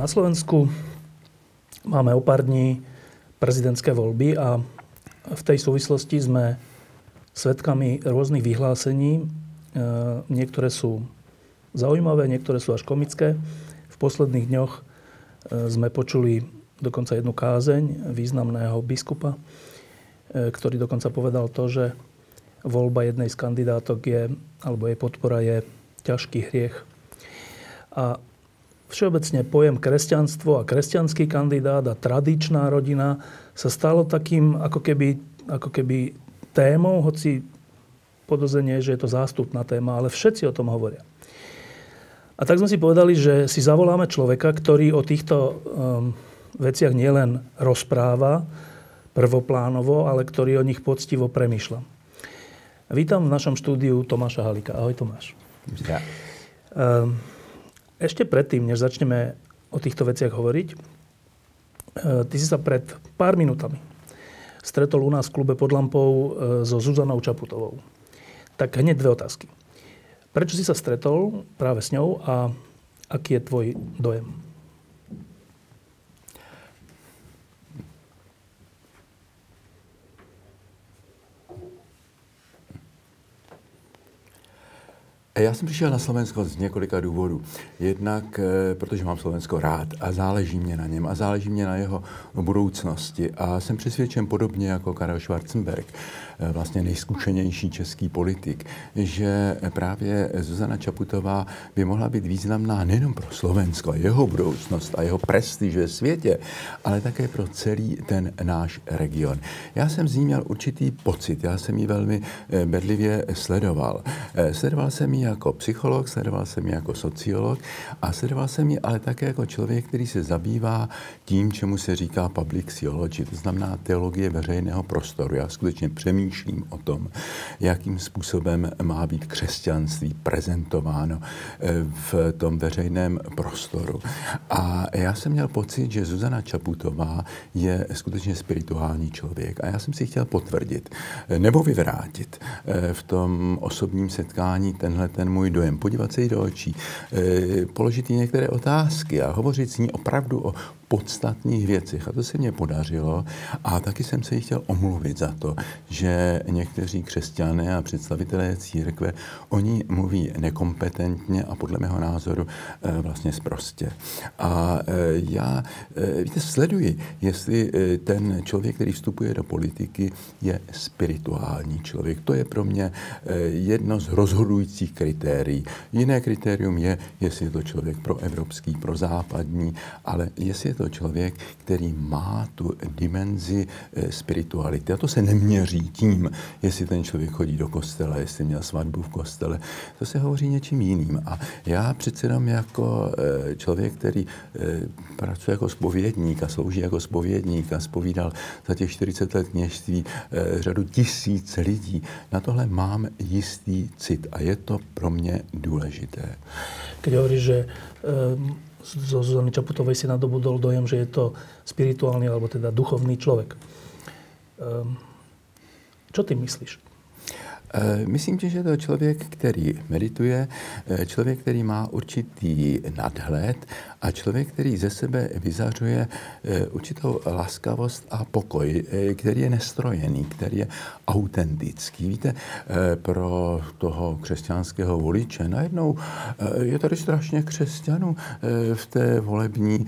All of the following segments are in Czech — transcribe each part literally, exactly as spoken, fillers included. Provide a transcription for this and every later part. Na Slovensku máme o pár dní prezidentské voľby a v tej súvislosti sme svedkami rôznych vyhlásení. Niektoré sú zaujímavé, niektoré sú až komické. V posledných dňoch sme počuli dokonca jednu kázeň významného biskupa, ktorý dokonca povedal to, že voľba jednej z kandidátok je, alebo jej podpora je ťažký hriech. A všeobecne pojem kresťanstvo a kresťanský kandidát a tradičná rodina sa stalo takým ako keby, ako keby témou, hoci podozrenie, že je to zástupná téma, ale všetci o tom hovoria. A tak sme si povedali, že si zavoláme človeka, ktorý o týchto um, veciach nielen rozpráva prvoplánovo, ale ktorý o nich poctivo premýšľa. Vítam v našom štúdiu Tomáša Halíka. Ahoj Tomáš. Ja. Um, Ešte predtým, než začneme o týchto veciach hovoriť, ty si sa pred pár minútami stretol u nás v klube pod lampou so Zuzanou Čaputovou. Tak hneď dve otázky. Prečo si sa stretol práve s ňou a aký je tvoj dojem? Já jsem přišel na Slovensko z několika důvodů. Jednak, e, protože mám Slovensko rád a záleží mě na něm a záleží mě na jeho budoucnosti. A jsem přesvědčen podobně jako Karel Schwarzenberg, e, vlastně nejzkušenější český politik, že právě Zuzana Čaputová by mohla být významná nejen pro Slovensko, jeho budoucnost a jeho prestiž ve světě, ale také pro celý ten náš region. Já jsem z ní měl určitý pocit, já jsem ji velmi e, bedlivě sledoval. E, sledoval jsem ji jako psycholog, sledoval jsem ji jako sociolog a sledoval jsem ji ale také jako člověk, který se zabývá tím, čemu se říká public theology, to znamená teologie veřejného prostoru. Já skutečně přemýšlím o tom, jakým způsobem má být křesťanství prezentováno v tom veřejném prostoru. A já jsem měl pocit, že Zuzana Čaputová je skutečně spirituální člověk a já jsem si chtěl potvrdit nebo vyvrátit v tom osobním setkání tenhle ten můj dojem, podívat se jí do očí, e, položit jí některé otázky a hovořit s ní opravdu o podstatných věcech. A to se mně podařilo. A taky jsem se jí chtěl omluvit za to, že někteří křesťané a představitelé církve o ní mluví nekompetentně a podle mého názoru e, vlastně sprostě. A e, já, e, víte, sleduji, jestli e, ten člověk, který vstupuje do politiky, je spirituální člověk. To je pro mě e, jedno z rozhodujících kritérií. Jiné kritérium je, jestli je to člověk proevropský, prozápadní, ale jestli je to člověk, který má tu dimenzi spirituality. A to se neměří tím, jestli ten člověk chodí do kostela, jestli měl svatbu v kostele. To se hovoří něčím jiným. A já přece jenom jako člověk, který pracuje jako zpovědník a slouží jako zpovědník a zpovídal za těch čtyřicet let kněžství řadu tisíc lidí, na tohle mám jistý cit. A je to pro mě důležité. Když hovoríš, že um... zo Zuzany Čaputovej si nadobudol dojem, že je to spirituálny, alebo teda duchovný človek. Čo ty myslíš? Myslím si, že je to člověk, který medituje, člověk, který má určitý nadhled a člověk, který ze sebe vyzařuje určitou laskavost a pokoj, který je nestrojený, který je autentický. Víte, pro toho křesťanského voliče najednou je tady strašně křesťanů v té volební,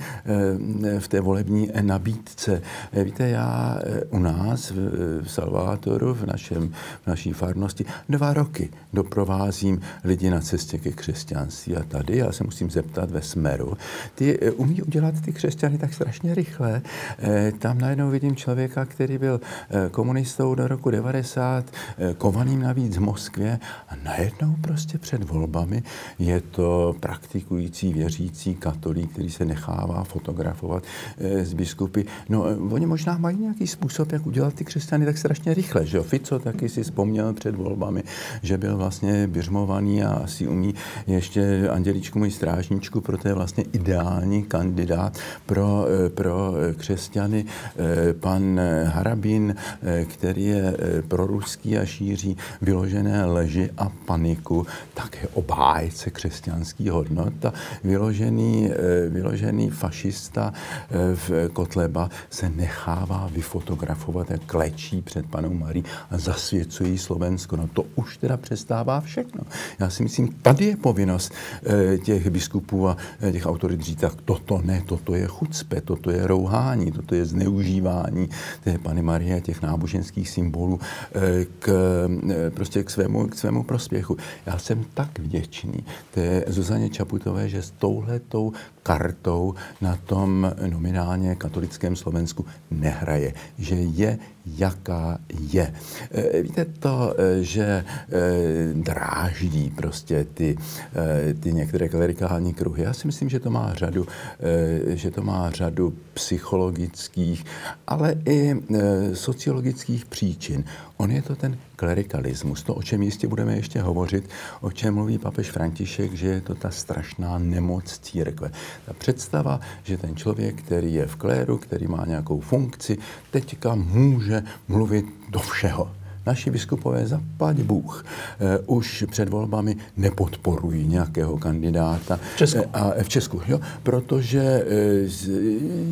v té volební nabídce. Víte, já u nás v Salvatoru, v, našem, v naší farnosti minulosti. Dva roky doprovázím lidi na cestě ke křesťanství a tady já se musím zeptat ve Smeru. Ty umí udělat ty křesťany tak strašně rychle. Tam najednou vidím člověka, který byl komunistou do roku devadesát, kovaným navíc v Moskvě a najednou prostě před volbami je to praktikující věřící katolík, který se nechává fotografovat z biskupy. No, oni možná mají nějaký způsob, jak udělat ty křesťany tak strašně rychle, že jo? Fico taky si vzpomněl před volbami, že byl vlastně biřmovaný a asi umí ještě Andělíčku, moji strážničku, proto je vlastně ideální kandidát pro, pro křesťany. Pan Harabin, který je proruský a šíří vyložené lži a paniku, tak je obhájce křesťanských hodnot a vyložený, vyložený fašista v Kotleba se nechává vyfotografovat, jak klečí před panou Marí a zasvěcuje jí Slovensko. No to už teda přestává všechno. Já si myslím, tady je povinnost e, těch biskupů a e, těch autorit říct, tak toto ne, toto je chucpe, toto je rouhání, toto je zneužívání té Panny Marie a těch náboženských symbolů e, k, e, prostě k svému, k svému prospěchu. Já jsem tak vděčný té Zuzaně Čaputové, že s touhletou kartou na tom nominálně katolické Slovensku nehraje, že je jaká je. E, víte to, že e, dráždí prostě ty, e, ty některé klerikální kruhy. Já si myslím, že to má řadu, e, že to má řadu psychologických, ale i e, sociologických příčin. On je to ten klerikalismus, to, o čem jistě budeme ještě hovořit, o čem mluví papež František, že je to ta strašná nemoc církve. Ta představa, že ten člověk, který je v kléru, který má nějakou funkci, teďka může mluvit do všeho. Naši biskupové, zaplať Bůh, eh, už před volbami nepodporují nějakého kandidáta. V Česku. Eh, v Česku, jo, protože eh, z,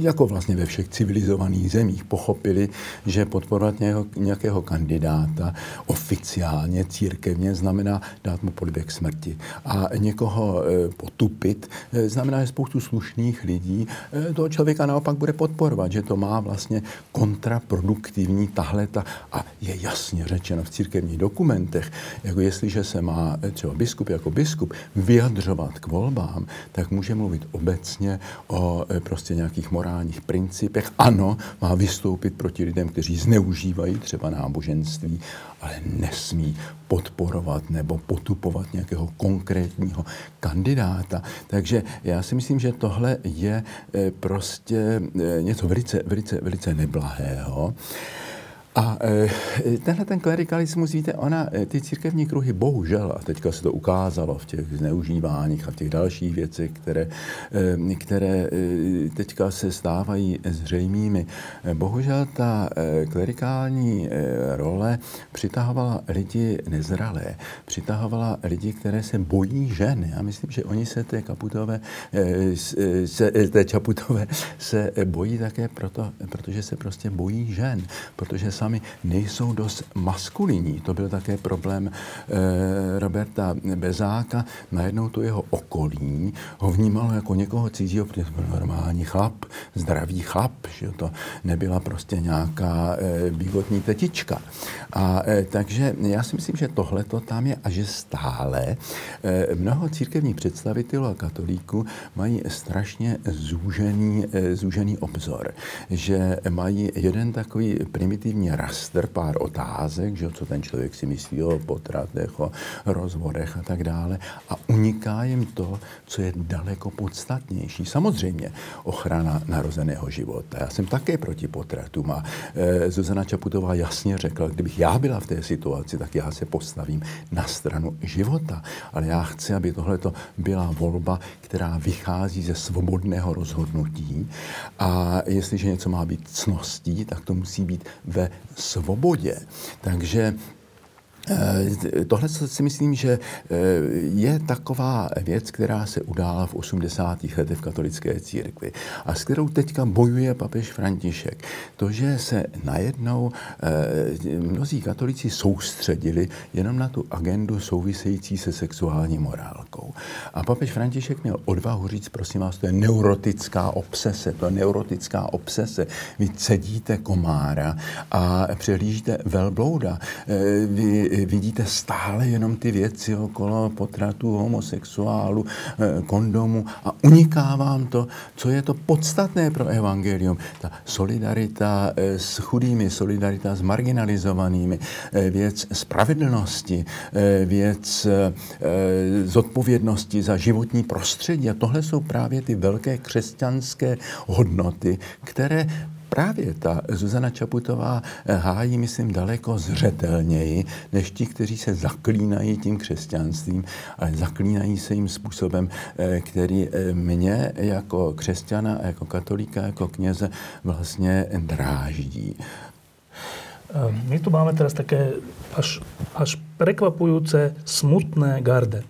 jako vlastně ve všech civilizovaných zemích pochopili, že podporovat něho, nějakého kandidáta oficiálně, církevně, znamená dát mu polibek smrti. A někoho eh, potupit eh, znamená, že spoustu slušných lidí eh, toho člověka naopak bude podporovat, že to má vlastně kontraproduktivní tahleta a je jasně řečeno v církevních dokumentech, jako jestliže se má třeba biskup jako biskup vyjadřovat k volbám, tak může mluvit obecně o prostě nějakých morálních principech. Ano, má vystoupit proti lidem, kteří zneužívají třeba náboženství, ale nesmí podporovat nebo potupovat nějakého konkrétního kandidáta. Takže já si myslím, že tohle je prostě něco velice, velice, velice neblahého. A e, tenhle ten klerikalismus, víte, ona, ty církevní kruhy, bohužel, a teďka se to ukázalo v těch zneužíváních a v těch dalších věcech, které, e, které teďka se stávají zřejmými. Bohužel ta e, klerikální e, role přitahovala lidi nezralé, přitahovala lidi, které se bojí ženy. Já myslím, že oni se té Kaputové, e, se, té Čaputové se bojí také proto, protože se prostě bojí žen, protože sami nejsou dost maskulinní. To byl také problém e, Roberta Bezáka. Najednou to jeho okolí ho vnímalo jako někoho cizího, protože to byl normální chlap, zdravý chlap, že to nebyla prostě nějaká e, bývotní tetička. A e, takže já si myslím, že tohleto tam je a že stále e, mnoho církevních představitelů a katolíků mají strašně zúžený, e, zúžený obzor. Že mají jeden takový primitivní rastr, pár otázek, že co ten člověk si myslí o potratech, o rozvodech a tak dále. A uniká jim to, co je daleko podstatnější. Samozřejmě ochrana narozeného života. Já jsem také proti potratům a e, Zuzana Čaputová jasně řekla, kdybych já byla v té situaci, tak já se postavím na stranu života. Ale já chci, aby tohleto byla volba, která vychází ze svobodného rozhodnutí. A jestliže něco má být cností, tak to musí být ve svobodě. Takže tohle si myslím, že je taková věc, která se udála v osmdesátých letech v katolické církvi a s kterou teďka bojuje papež František. To, že se najednou mnozí katolíci soustředili jenom na tu agendu související se sexuální morálkou. A papež František měl odvahu říct, prosím vás, to je neurotická obsese, to je neurotická obsese. Vy cedíte komára a přehlížíte velblouda. Vy vy vidíte stále jenom ty věci okolo potratu, homosexuálu, kondomu a uniká vám to, co je to podstatné pro evangelium. Ta solidarita s chudými, solidarita s marginalizovanými, věc spravedlnosti, věc zodpovědnosti za životní prostředí. A tohle jsou právě ty velké křesťanské hodnoty, které právě ta Zuzana Čaputová hájí, myslím, daleko zřetelněji, než ti, kteří se zaklínají tím křesťanstvím, ale zaklínají se jim způsobem, který mě jako křesťana, jako katolíka, jako kněze vlastně dráždí. My tu máme teraz také až, až prekvapujúce smutné garde.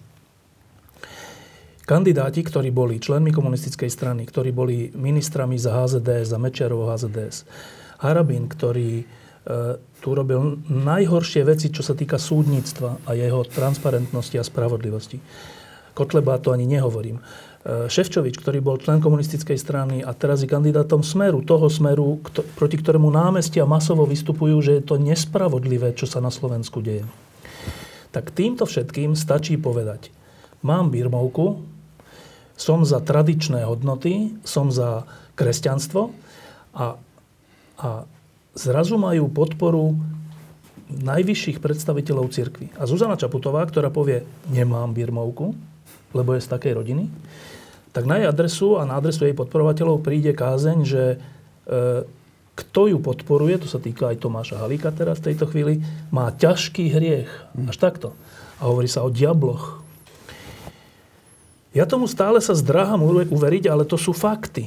Kandidáti, ktorí boli členmi komunistickej strany, ktorí boli ministrami za há zet dé es, za Mečiarovo há zet dé es, Harabin, ktorý e, tu robil najhoršie veci, čo sa týka súdnictva a jeho transparentnosti a spravodlivosti. Kotleba, to ani nehovorím. E, Ševčovič, ktorý bol člen komunistickej strany a teraz je kandidátom Smeru, toho Smeru, kto, proti ktorému námestia masovo vystupujú, že je to nespravodlivé, čo sa na Slovensku deje. Tak týmto všetkým stačí povedať: mám birmovku, som za tradičné hodnoty, som za kresťanstvo a, a zrazu majú podporu najvyšších predstaviteľov cirkvi. A Zuzana Čaputová, ktorá povie, nemám birmovku, lebo je z takej rodiny, tak na jej adresu a na adresu jej podporovateľov príde kázeň, že e, kto ju podporuje, to sa týka aj Tomáša Halíka teraz v tejto chvíli, má ťažký hriech, až takto. A hovorí sa o diabloch. Ja tomu stále sa zdráham uveriť, ale to sú fakty.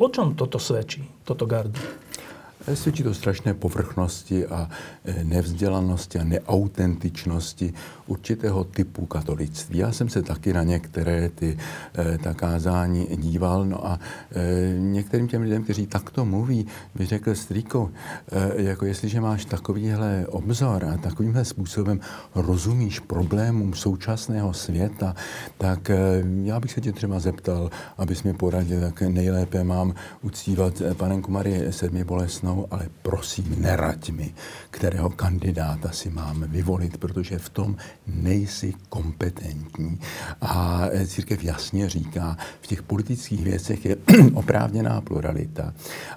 O čom toto svedčí, toto gardu? Svedčí to strašné povrchnosti a nevzdělanosti a neautentičnosti určitého typu katolictví. Já jsem se taky na některé ty e, ta kázání díval, no a e, některým těm lidem, kteří takto mluví, bych řekl, strýko, e, jako jestliže máš takovýhle obzor a takovýmhle způsobem rozumíš problémům současného světa, tak e, já bych se tě třeba zeptal, abys mi poradil, tak nejlépe mám uctívat panenku Marii Sedmibolestnou, ale prosím, nerad mi, kterého kandidáta si mám vyvolit, protože v tom nejsi kompetentní. A církev jasně říká, v těch politických věcech je oprávněná pluralita.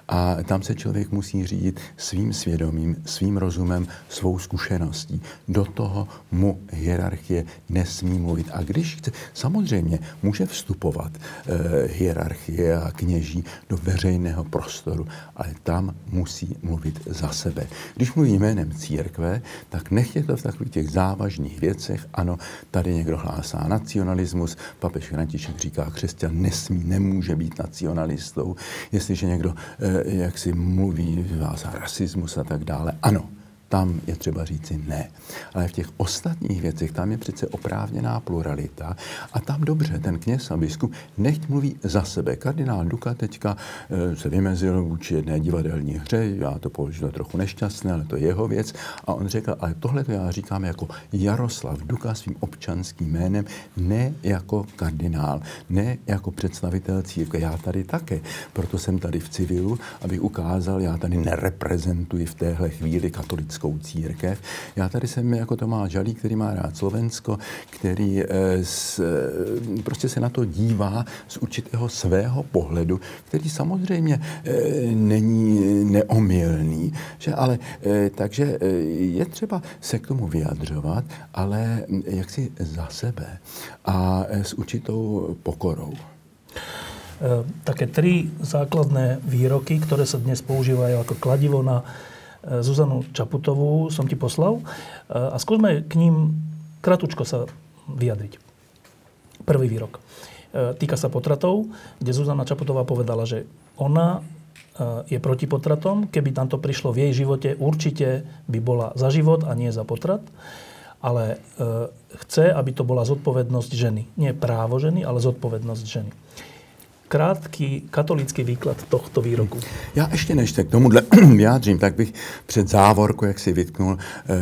A tam se člověk musí řídit svým svědomím, svým rozumem, svou zkušeností. Do toho mu hierarchie nesmí mluvit. A když chce, samozřejmě může vstupovat eh, hierarchie a kněží do veřejného prostoru, ale tam musí mluvit za sebe. Když mluví jménem církve, tak nech je to v takových těch závažných věcech. Ano, tady někdo hlásá nacionalismus, papež František říká, křesťan nesmí, nemůže být nacionalistou. Jestliže někdo, eh, jak si mluví, hlásá rasismus a tak dále, ano, tam je třeba říci ne. Ale v těch ostatních věcech, tam je přece oprávněná pluralita a tam dobře, ten kněz a biskup nechť mluví za sebe. Kardinál Duka teďka e, se vymezil vůči jedné divadelní hře, já to považuji trochu nešťastné, ale to je jeho věc. A on řekl, ale tohle to já říkám jako Jaroslav Duka svým občanským jménem, ne jako kardinál, ne jako představitel církve. Já tady také, proto jsem tady v civilu, abych ukázal, já tady nereprezentuji v téhle chvíli katolickou církev. Já tady jsem jako Tomáš Halík, který má rád Slovensko, který e, s, e, prostě se na to dívá z určitého svého pohledu, který samozřejmě e, není neomylný. Že? Ale, e, takže e, je třeba se k tomu vyjadřovat, ale jaksi za sebe a e, s určitou pokorou. E, také tri základné výroky, které se dnes používají jako kladivo na Zuzanu Čaputovú som ti poslal a skúsme k ním kratučko sa vyjadriť. Prvý výrok. Týka sa potratov, kde Zuzana Čaputová povedala, že ona je proti potratom. Keby tam to prišlo v jej živote, určite by bola za život a nie za potrat. Ale chce, aby to bola zodpovednosť ženy. Nie právo ženy, ale zodpovednosť ženy. Krátký katolický výklad tohto výroku. Já ještě než se k tomuhle vyjádřím, tak bych před závorku, jak si vytknul,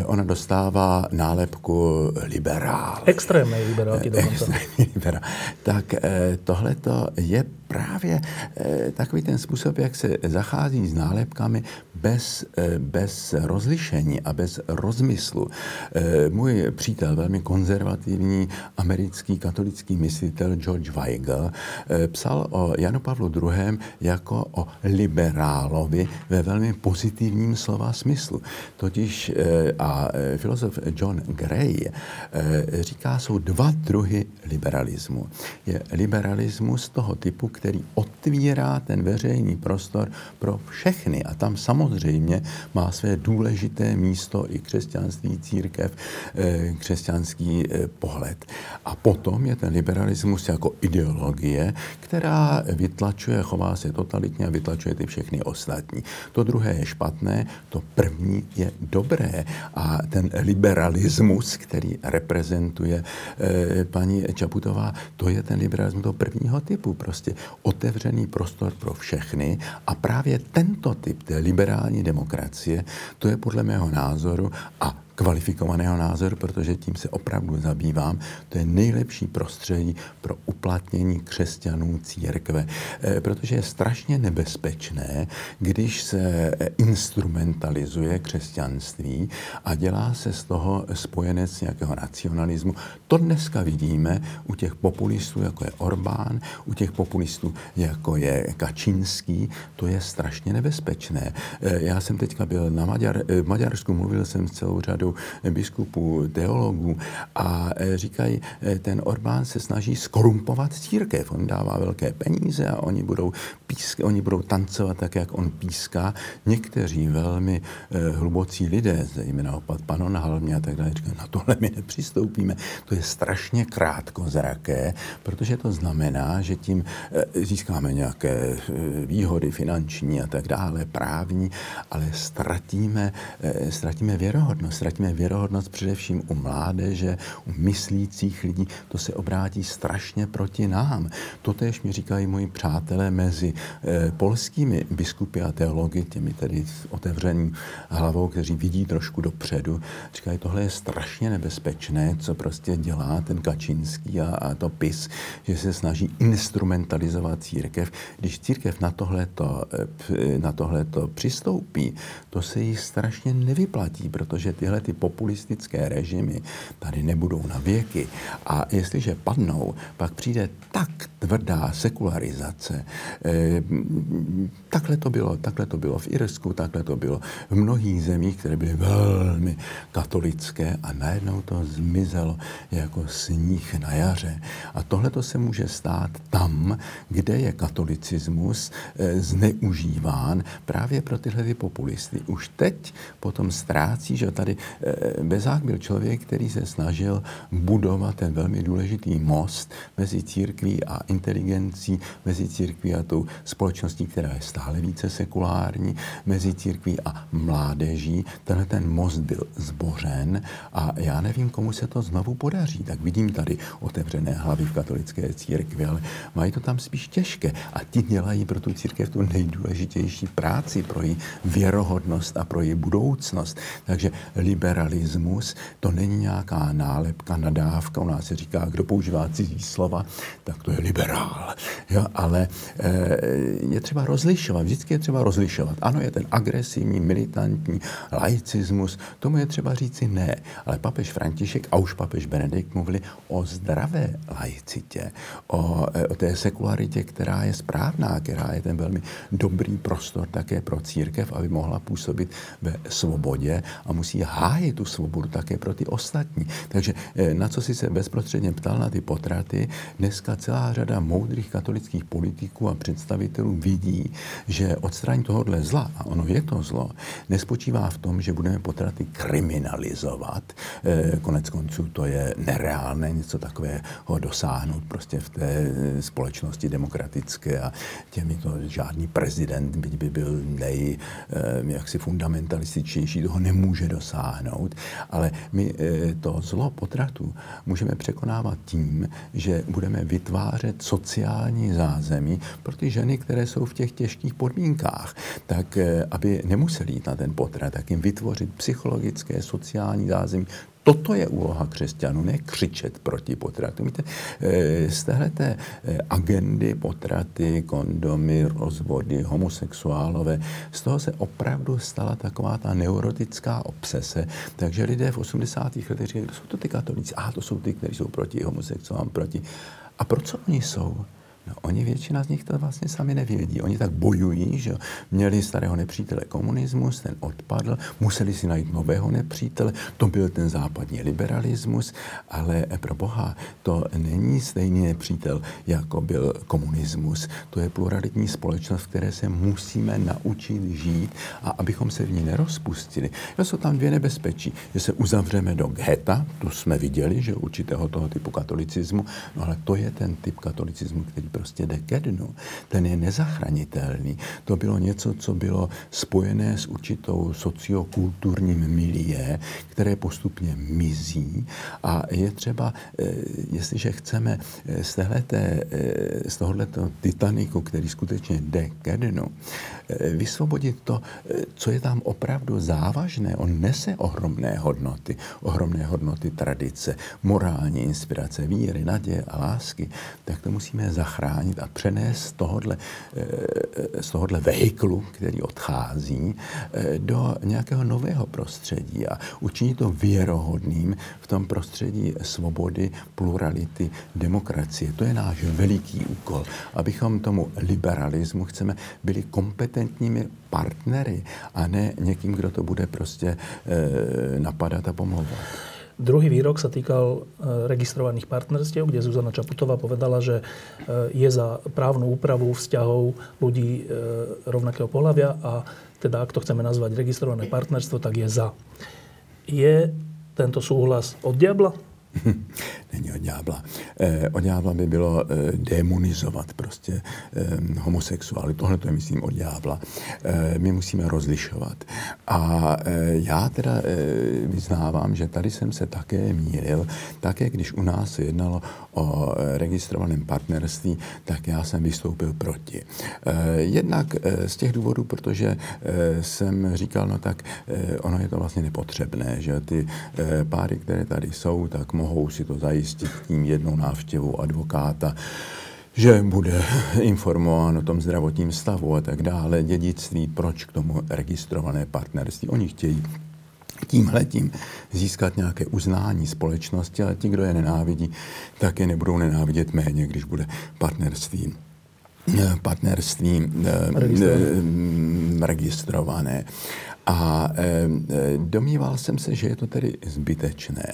ona dostává nálepku liberál. Extrémnej liberálky dokonce. Extrémnej liberál. Tak tohleto je právě e, takový ten způsob, jak se zachází s nálepkami bez, e, bez rozlišení a bez rozmyslu. E, můj přítel, velmi konzervativní americký katolický myslitel George Weigel, e, psal o Janu Pavlu druhém. Jako o liberálovi ve velmi pozitivním slova smyslu. Totiž e, a filozof John Gray e, říká, jsou dva druhy liberalismu. Je liberalismus toho typu, který otvírá ten veřejný prostor pro všechny. A tam samozřejmě má své důležité místo i křesťanství, církev, e, křesťanský e, pohled. A potom je ten liberalismus jako ideologie, která vytlačuje, chová se totalitně a vytlačuje ty všechny ostatní. To druhé je špatné, to první je dobré. A ten liberalismus, který reprezentuje e, paní Čaputová, to je ten liberalismus toho prvního typu. Prostě otevřený prostor pro všechny. A právě tento typ té liberální demokracie, to je podle mého názoru a kvalifikovaného názoru, protože tím se opravdu zabývám. To je nejlepší prostředí pro uplatnění křesťanů církve, e, protože je strašně nebezpečné, když se instrumentalizuje křesťanství a dělá se z toho spojenec nějakého nacionalismu. To dneska vidíme u těch populistů, jako je Orbán, u těch populistů, jako je Kaczyński. To je strašně nebezpečné. E, já jsem teďka byl na Maďar, v Maďarsku, mluvil jsem s celou řadou biskupů, teologů a říkají, ten Orbán se snaží skorumpovat církev. On dává velké peníze a oni budou, písk, oni budou tancovat tak, jak on píská. Někteří velmi eh, hlubocí lidé, zejména Pannonhalma a tak dále, říkají, na tohle my nepřistoupíme. To je strašně krátkozraké, protože to znamená, že tím eh, získáme nějaké eh, výhody finanční a tak dále, právní, ale ztratíme, eh, ztratíme věrohodnost. Ztratíme věrohodnost především u mládeže, u myslících lidí. To se obrátí strašně proti nám. Totéž mi říkají moji přátelé mezi e, polskými biskupy a teology, těmi tedy s otevřeným hlavou, kteří vidí trošku dopředu. Říkají, tohle je strašně nebezpečné, co prostě dělá ten Kaczyński a, a to PiS, že se snaží instrumentalizovat církev. Když církev na tohleto, na tohleto přistoupí, to se jí strašně nevyplatí, protože tyhle ty populistické režimy tady nebudou na věky. A jestliže padnou, pak přijde tak tvrdá sekularizace. E, takhle to bylo, takhle to bylo v Irsku, takhle to bylo v mnohých zemích, které byly velmi katolické a najednou to zmizelo jako sníh na jaře. A tohle to se může stát tam, kde je katolicismus e, zneužíván právě pro tyhle ty populisty. Už teď potom ztrácí, že tady Bezák byl člověk, který se snažil budovat ten velmi důležitý most mezi církví a inteligencí, mezi církví a tou společností, která je stále více sekulární, mezi církví a mládeží. Tenhle ten most byl zbořen a já nevím, komu se to znovu podaří. Tak vidím tady otevřené hlavy v katolické církvi, ale mají to tam spíš těžké a ti dělají pro tu církev tu nejdůležitější práci, pro její věrohodnost a pro její budoucnost. Takže liberalismus, to není nějaká nálepka, nadávka. U nás se říká, kdo používá cizí slova, tak to je liberál. Jo, ale e, je třeba rozlišovat, vždycky je třeba rozlišovat. Ano, je ten agresivní, militantní laicismus, tomu je třeba říci ne. Ale papež František a už papež Benedikt mluvili o zdravé laicitě, o, o té sekularitě, která je správná, která je ten velmi dobrý prostor také pro církev, aby mohla působit ve svobodě a musí hájit tu svobodu také pro ty ostatní. Takže na co si se bezprostředně ptal, na ty potraty, dneska celá řada moudrých katolických politiků a představitelů vidí, že odstraň tohohle zla, a ono je to zlo, nespočívá v tom, že budeme potraty kriminalizovat. Konec konců to je nereálné něco takového dosáhnout prostě v té společnosti demokratické a těmi to žádný prezident, byť by byl nej, jaksi fundamentalističnější, toho nemůže dosáhnout, ale my to zlo potratu můžeme překonávat tím, že budeme vytvářet sociální zázemí pro ty ženy, které jsou v těch těžkých podmínkách, tak aby nemuseli jít na ten potrat, tak jim vytvořit psychologické, sociální zázemí, Toto je úloha křesťanů, ne křičet proti potratům. Víte, z téhleté agendy potraty, kondomy, rozvody, homosexuálové, z toho se opravdu stala taková ta neurotická obsese. Takže lidé v osmdesátých letech říkají, to jsou to ty katolíci, a to jsou ty, kteří jsou proti homosexuálům, proti. A pro co oni jsou? No, oni většina z nich to vlastně sami nevědí. Oni tak bojují, že měli starého nepřítele komunismus, ten odpadl, museli si najít nového nepřítele, to byl ten západní liberalismus, ale pro boha, to není stejný nepřítel, jako byl komunismus. To je pluralitní společnost, v které se musíme naučit žít a abychom se v ní nerozpustili. No, jsou tam dvě nebezpečí, že se uzavřeme do gheta, to jsme viděli, že určitého toho typu katolicismu, no ale to je ten typ katolicismu, který prostě jde ke dnu. Ten je nezachranitelný. To bylo něco, co bylo spojené s určitou sociokulturním milié, které postupně mizí a je třeba, jestliže chceme z, téhleté, z tohoto Titaniku, který skutečně jde ke dnu, vysvobodit to, co je tam opravdu závažné. On nese ohromné hodnoty, ohromné hodnoty tradice, morální inspirace, víry, naděje a lásky, tak to musíme zachránit chránit a přenést z tohohle, z tohohle vehiklu, který odchází, do nějakého nového prostředí a učinit to věrohodným v tom prostředí svobody, plurality, demokracie. To je náš veliký úkol, abychom tomu liberalismu chceme byli kompetentními partnery a ne někým, kdo to bude prostě napadat a pomlouvat. Druhý výrok sa týkal registrovaných partnerstiev, kde Zuzana Čaputová povedala, že je za právnu úpravu vzťahov ľudí rovnakého pohlavia a teda ak to chceme nazvať registrované partnerstvo, tak je za. Je tento súhlas od diabla? Není od ďábla. E, od ďábla by bylo e, demonizovat prostě e, homosexuály. Tohle to je, myslím, od ďábla. E, my musíme rozlišovat. A e, já teda e, vyznávám, že tady jsem se také mýlil. Také když u nás se jednalo o registrovaném partnerství, tak já jsem vystoupil proti. E, jednak e, z těch důvodů, protože e, jsem říkal, no tak e, ono je to vlastně nepotřebné, že ty e, páry, které tady jsou, tak mohou si to zajistit tím jednou návštěvou advokáta, že bude informován o tom zdravotním stavu a tak dále, dědictví, proč k tomu registrované partnerství. Oni chtějí tímhletím získat nějaké uznání společnosti, ale ti, kdo je nenávidí, tak je nebudou nenávidět méně, když bude partnerství partnerství registrované. registrované. A e, domníval jsem se, že je to tedy zbytečné.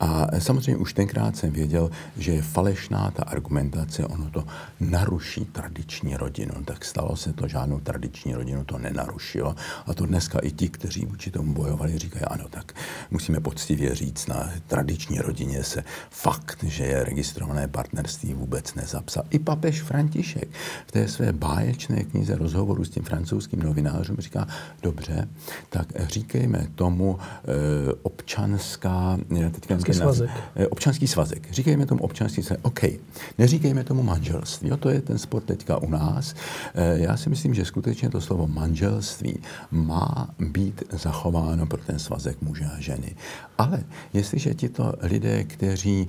A samozřejmě už tenkrát jsem věděl, že je falešná ta argumentace, ono to naruší tradiční rodinu. Tak stalo se to, žádnou tradiční rodinu to nenarušilo. A to dneska i ti, kteří vůči tomu bojovali, říkají, ano, tak musíme poctivě říct, na tradiční rodině se fakt, že je registrované partnerství, vůbec nezapsal. I papež František v té své báječné knize rozhovoru s tím francouzským novinářem říká, dobře, tak říkejme tomu e, občanská... Občanský svazek. E, občanský svazek. Říkejme tomu občanský svazek. OK. Neříkejme tomu manželství. Jo, to je ten sport teďka u nás. E, já si myslím, že skutečně to slovo manželství má být zachováno pro ten svazek muže a ženy. Ale jestliže tito lidé, kteří e,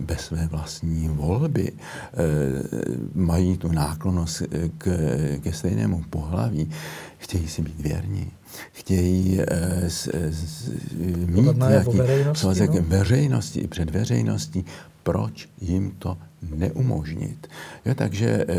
bez své vlastní volby e, mají tu náklonost k, ke stejnému pohlaví, chtějí si být věrní. Chtějí e, s, s, mít nějaký svazek no? veřejnosti i před veřejností. Proč jim to neumožnit? Jo, takže e,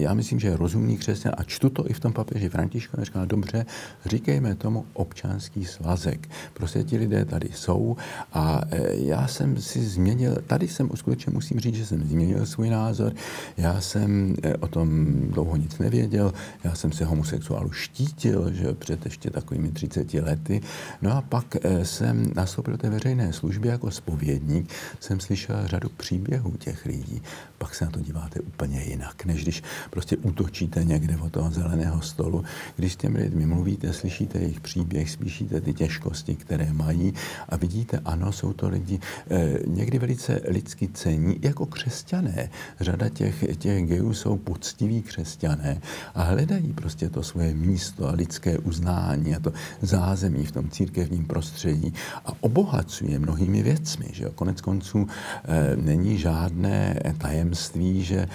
já myslím, že je rozumný křesťan, a čtu to i v tom papeži Františkovi, říká, dobře, říkejme tomu občanský svazek. Prostě ti lidé tady jsou a e, já jsem si změnil, tady jsem skutečně musím říct, že jsem změnil svůj názor, já jsem e, o tom dlouho nic nevěděl, já jsem se homosexuálu štítil, že před ještě takovými třiceti lety, no a pak e, jsem nastoupil do té veřejné služby jako zpovědník, jsem slyšel řadu příběhů těch lidí. pak se na to díváte úplně jinak, než když prostě útočíte někde od toho zeleného stolu. Když s těmi lidmi mluvíte, slyšíte jejich příběh, slyšíte ty těžkosti, které mají a vidíte, ano, jsou to lidi eh, někdy velice lidsky cení, jako křesťané. Řada těch, těch gejů jsou poctiví křesťané a hledají prostě to svoje místo a lidské uznání a to zázemí v tom církevním prostředí a obohacuje mnohými věcmi, že jo. Konec konců eh, není žádné tajemství, že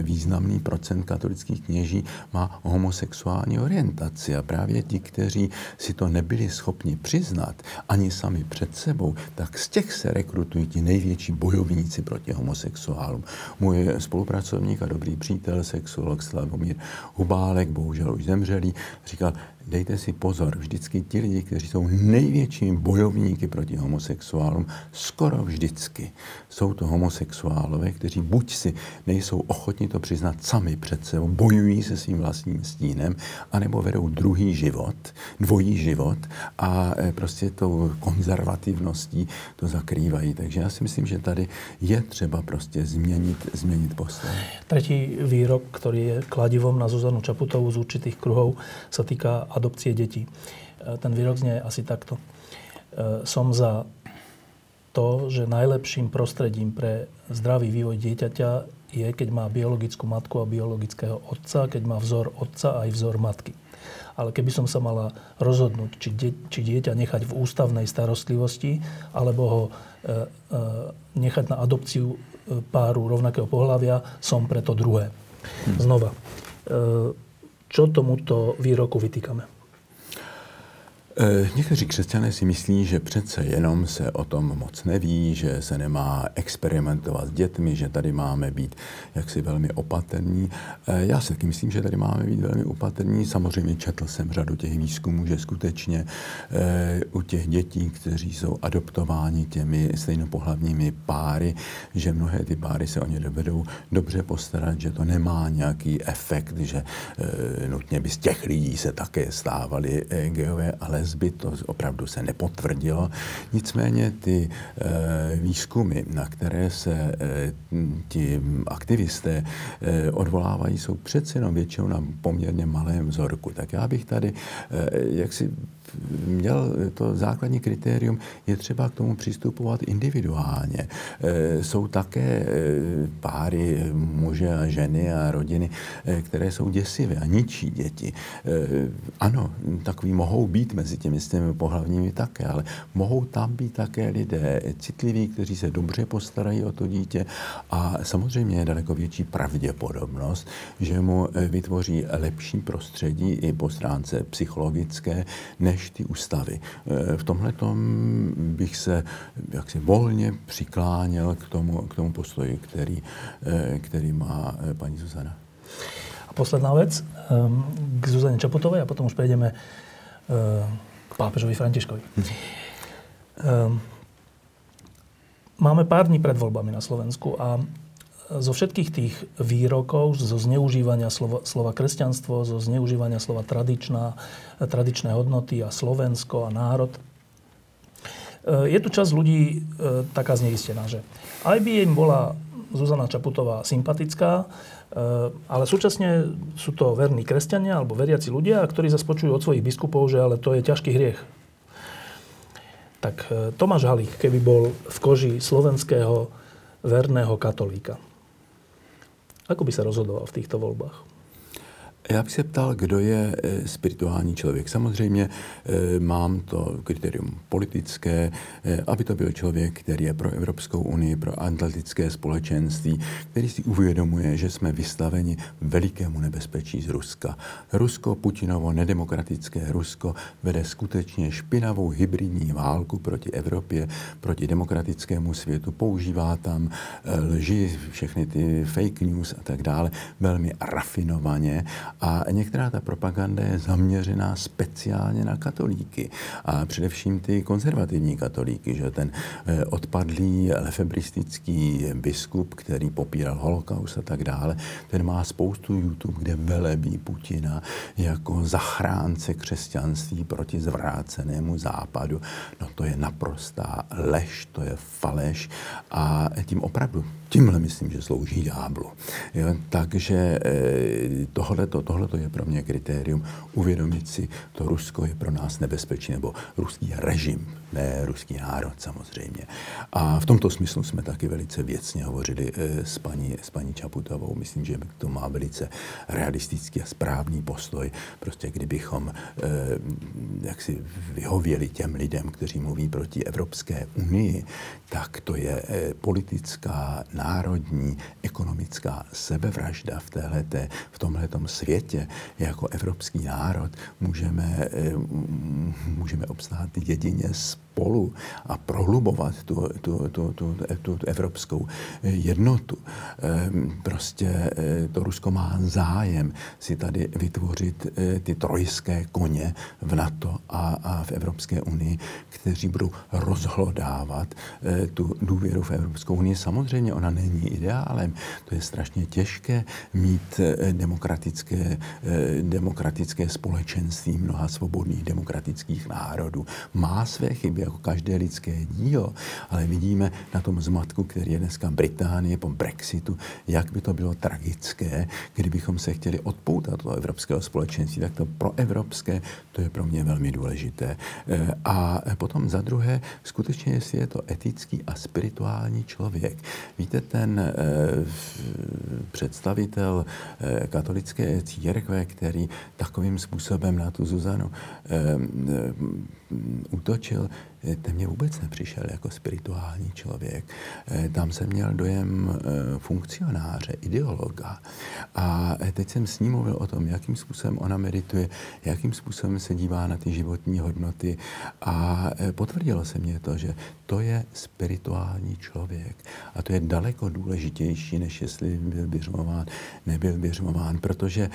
významný procent katolických kněží má homosexuální orientaci a právě ti, kteří si to nebyli schopni přiznat ani sami před sebou, tak z těch se rekrutují ti největší bojovníci proti homosexuálům. Můj spolupracovník a dobrý přítel, sexuolog Slavomír Hubálek, bohužel už zemřelý, říkal, dejte si pozor, vždycky ti lidi, kteří jsou největšími bojovníky proti homosexuálům, skoro vždycky jsou to homosexuálové, kteří buď si nejsou ochotni to přiznat sami před sebou, bojují se svým vlastním stínem, anebo vedou druhý život, dvojí život a prostě tou konzervativností to zakrývají. Takže já si myslím, že tady je třeba prostě změnit, změnit postoj. Tretí výrok, který je kladivom na Zuzanu Čaputovou z určitých kruhov, se týká adopcie detí. Ten výrok znie asi takto. Som za to, že najlepším prostredím pre zdravý vývoj dieťaťa je, keď má biologickú matku a biologického otca, keď má vzor otca a aj vzor matky. Ale keby som sa mala rozhodnúť, či, de- či dieťa nechať v ústavnej starostlivosti, alebo ho e, e, nechať na adopciu páru rovnakého pohlavia, som pre to druhé. Hm. Znova. E, Čo tomuto výroku vytýkáme? Někteří křesťané si myslí, že přece jenom se o tom moc neví, že se nemá experimentovat s dětmi, že tady máme být jaksi velmi opatrní. Já si taky myslím, že tady máme být velmi opatrní. Samozřejmě četl jsem řadu těch výzkumů, že skutečně u těch dětí, kteří jsou adoptováni těmi stejnopohlavními páry, že mnohé ty páry se o ně dovedou dobře postarat, že to nemá nějaký efekt, že nutně by z těch lidí se také stávali gejové, ale zbyt to opravdu se nepotvrdilo. Nicméně ty e, výzkumy, na které se e, ti aktivisté e, odvolávají, jsou přece jenom většinou na poměrně malém vzorku. Tak já bych tady e, jaksi měl to základní kritérium, je třeba k tomu přistupovat individuálně. E, jsou také e, páry muže a ženy a rodiny, e, které jsou děsivé a ničí děti. E, ano, takový mohou být mezi těmi stejnými pohlavními také, ale mohou tam být také lidé citliví, kteří se dobře postarají o to dítě a samozřejmě je daleko větší pravděpodobnost, že mu vytvoří lepší prostředí i po stránce psychologické, než ty ústavy. V tomhletom bych se jaksi volně přikláněl k tomu, k tomu postoji, který, který má paní Zuzana. A posledná věc k Zuzane Čaputové a potom už prejdeme k pápežovi Františkovi. Máme pár dní pred voľbami na Slovensku a zo všetkých tých výrokov, zo zneužívania slova, slova kresťanstvo, zo zneužívania slova tradičná, tradičné hodnoty a Slovensko a národ, je tu časť ľudí taká zneistená, že aj by jej bola Zuzana Čaputová sympatická, ale súčasne sú to verní kresťania alebo veriaci ľudia, ktorí zase počujú od svojich biskupov, že ale to je ťažký hriech. Tak Tomáš Halík, keby bol v koži slovenského verného katolíka, ako by sa rozhodoval v týchto voľbách? Já bych se ptal, kdo je spirituální člověk. Samozřejmě mám to kritérium politické, aby to byl člověk, který je pro Evropskou unii, pro atlantické společenství, který si uvědomuje, že jsme vystaveni velikému nebezpečí z Ruska. Rusko, Putinovo, nedemokratické Rusko vede skutečně špinavou hybridní válku proti Evropě, proti demokratickému světu. Používá tam lži, všechny ty fake news a tak dále, velmi rafinovaně. A některá ta propaganda je zaměřená speciálně na katolíky a především ty konzervativní katolíky, že ten odpadlý lefebristický biskup, který popíral holokaust a tak dále, ten má spoustu YouTube, kde velebí Putina jako zachránce křesťanství proti zvrácenému západu. No to je naprostá lež, to je faleš a tím opravdu tímhle myslím, že slouží ďáblu. Jo? Takže e, tohleto, tohleto je pro mě kritérium. Uvědomit si, to Rusko je pro nás nebezpečné, nebo ruský režim, ne ruský národ samozřejmě. A v tomto smyslu jsme taky velice věcně hovořili e, s, paní, s paní Čaputovou. Myslím, že to má velice realistický a správný postoj. Prostě kdybychom e, jaksi vyhověli těm lidem, kteří mluví proti Evropské unii, tak to je e, politická, národní, ekonomická sebevražda v téhleté, v tomhletom světě. Jako evropský národ můžeme, e, můžeme obstát jedině spolu a prohlubovat tu, tu, tu, tu, tu, tu evropskou jednotu. E, prostě e, to Rusko má zájem si tady vytvořit e, ty trojské koně v NATO a, a v Evropské unii, kteří budou rozhlodávat e, tu důvěru v Evropskou unii. Samozřejmě ona není ideálem. To je strašně těžké mít e, demokratické, e, demokratické společenství mnoha svobodných demokratických národů. Má své chyby jako každé lidské dílo, ale vidíme na tom zmatku, který je dneska Británie po Brexitu, jak by to bylo tragické, kdybychom se chtěli odpoutat od evropského společenství, tak to pro evropské, to je pro mě velmi důležité. A potom za druhé, skutečně jestli je to etický a spirituální člověk. Víte, ten představitel katolické církve, který takovým způsobem na tu Zuzanu útočil, ten mě vůbec nepřišel jako spirituální člověk. Tam jsem měl dojem funkcionáře, ideologa. A teď jsem s ním mluvil o tom, jakým způsobem ona medituje, jakým způsobem se dívá na ty životní hodnoty. A potvrdilo se mně to, že to je spirituální člověk. A to je daleko důležitější, než jestli byl běžmován, nebyl běžmován. Protože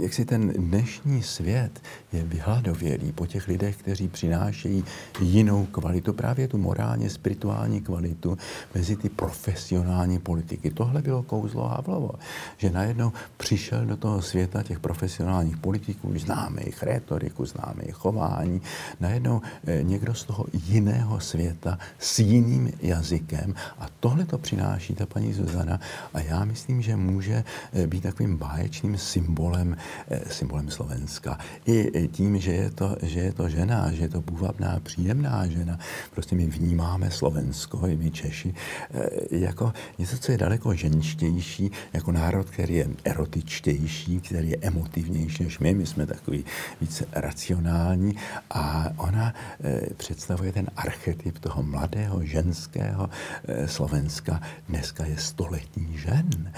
jak si ten dnešní svět je vyhladovělý po těch lidech, kteří přinášejí jinou kvalitu, právě tu morálně spirituální kvalitu mezi ty profesionální politiky. Tohle bylo kouzlo Havlovo, že najednou přišel do toho světa těch profesionálních politiků, známe jejich rétoriku, známe jejich chování, najednou eh, někdo z toho jiného světa s jiným jazykem a tohle to přináší ta paní Zuzana a já myslím, že může eh, být takovým báječným symbolem, eh, symbolem Slovenska. I eh, tím, že je to, že je to žena, že je to půvabná příjemná žena. Prostě my vnímáme Slovensko, i my Češi, jako něco, co je daleko ženštější, jako národ, který je erotičtější, který je emotivnější než my. My jsme takový více racionální a ona představuje ten archetyp toho mladého ženského Slovenska. Dneska je století žen.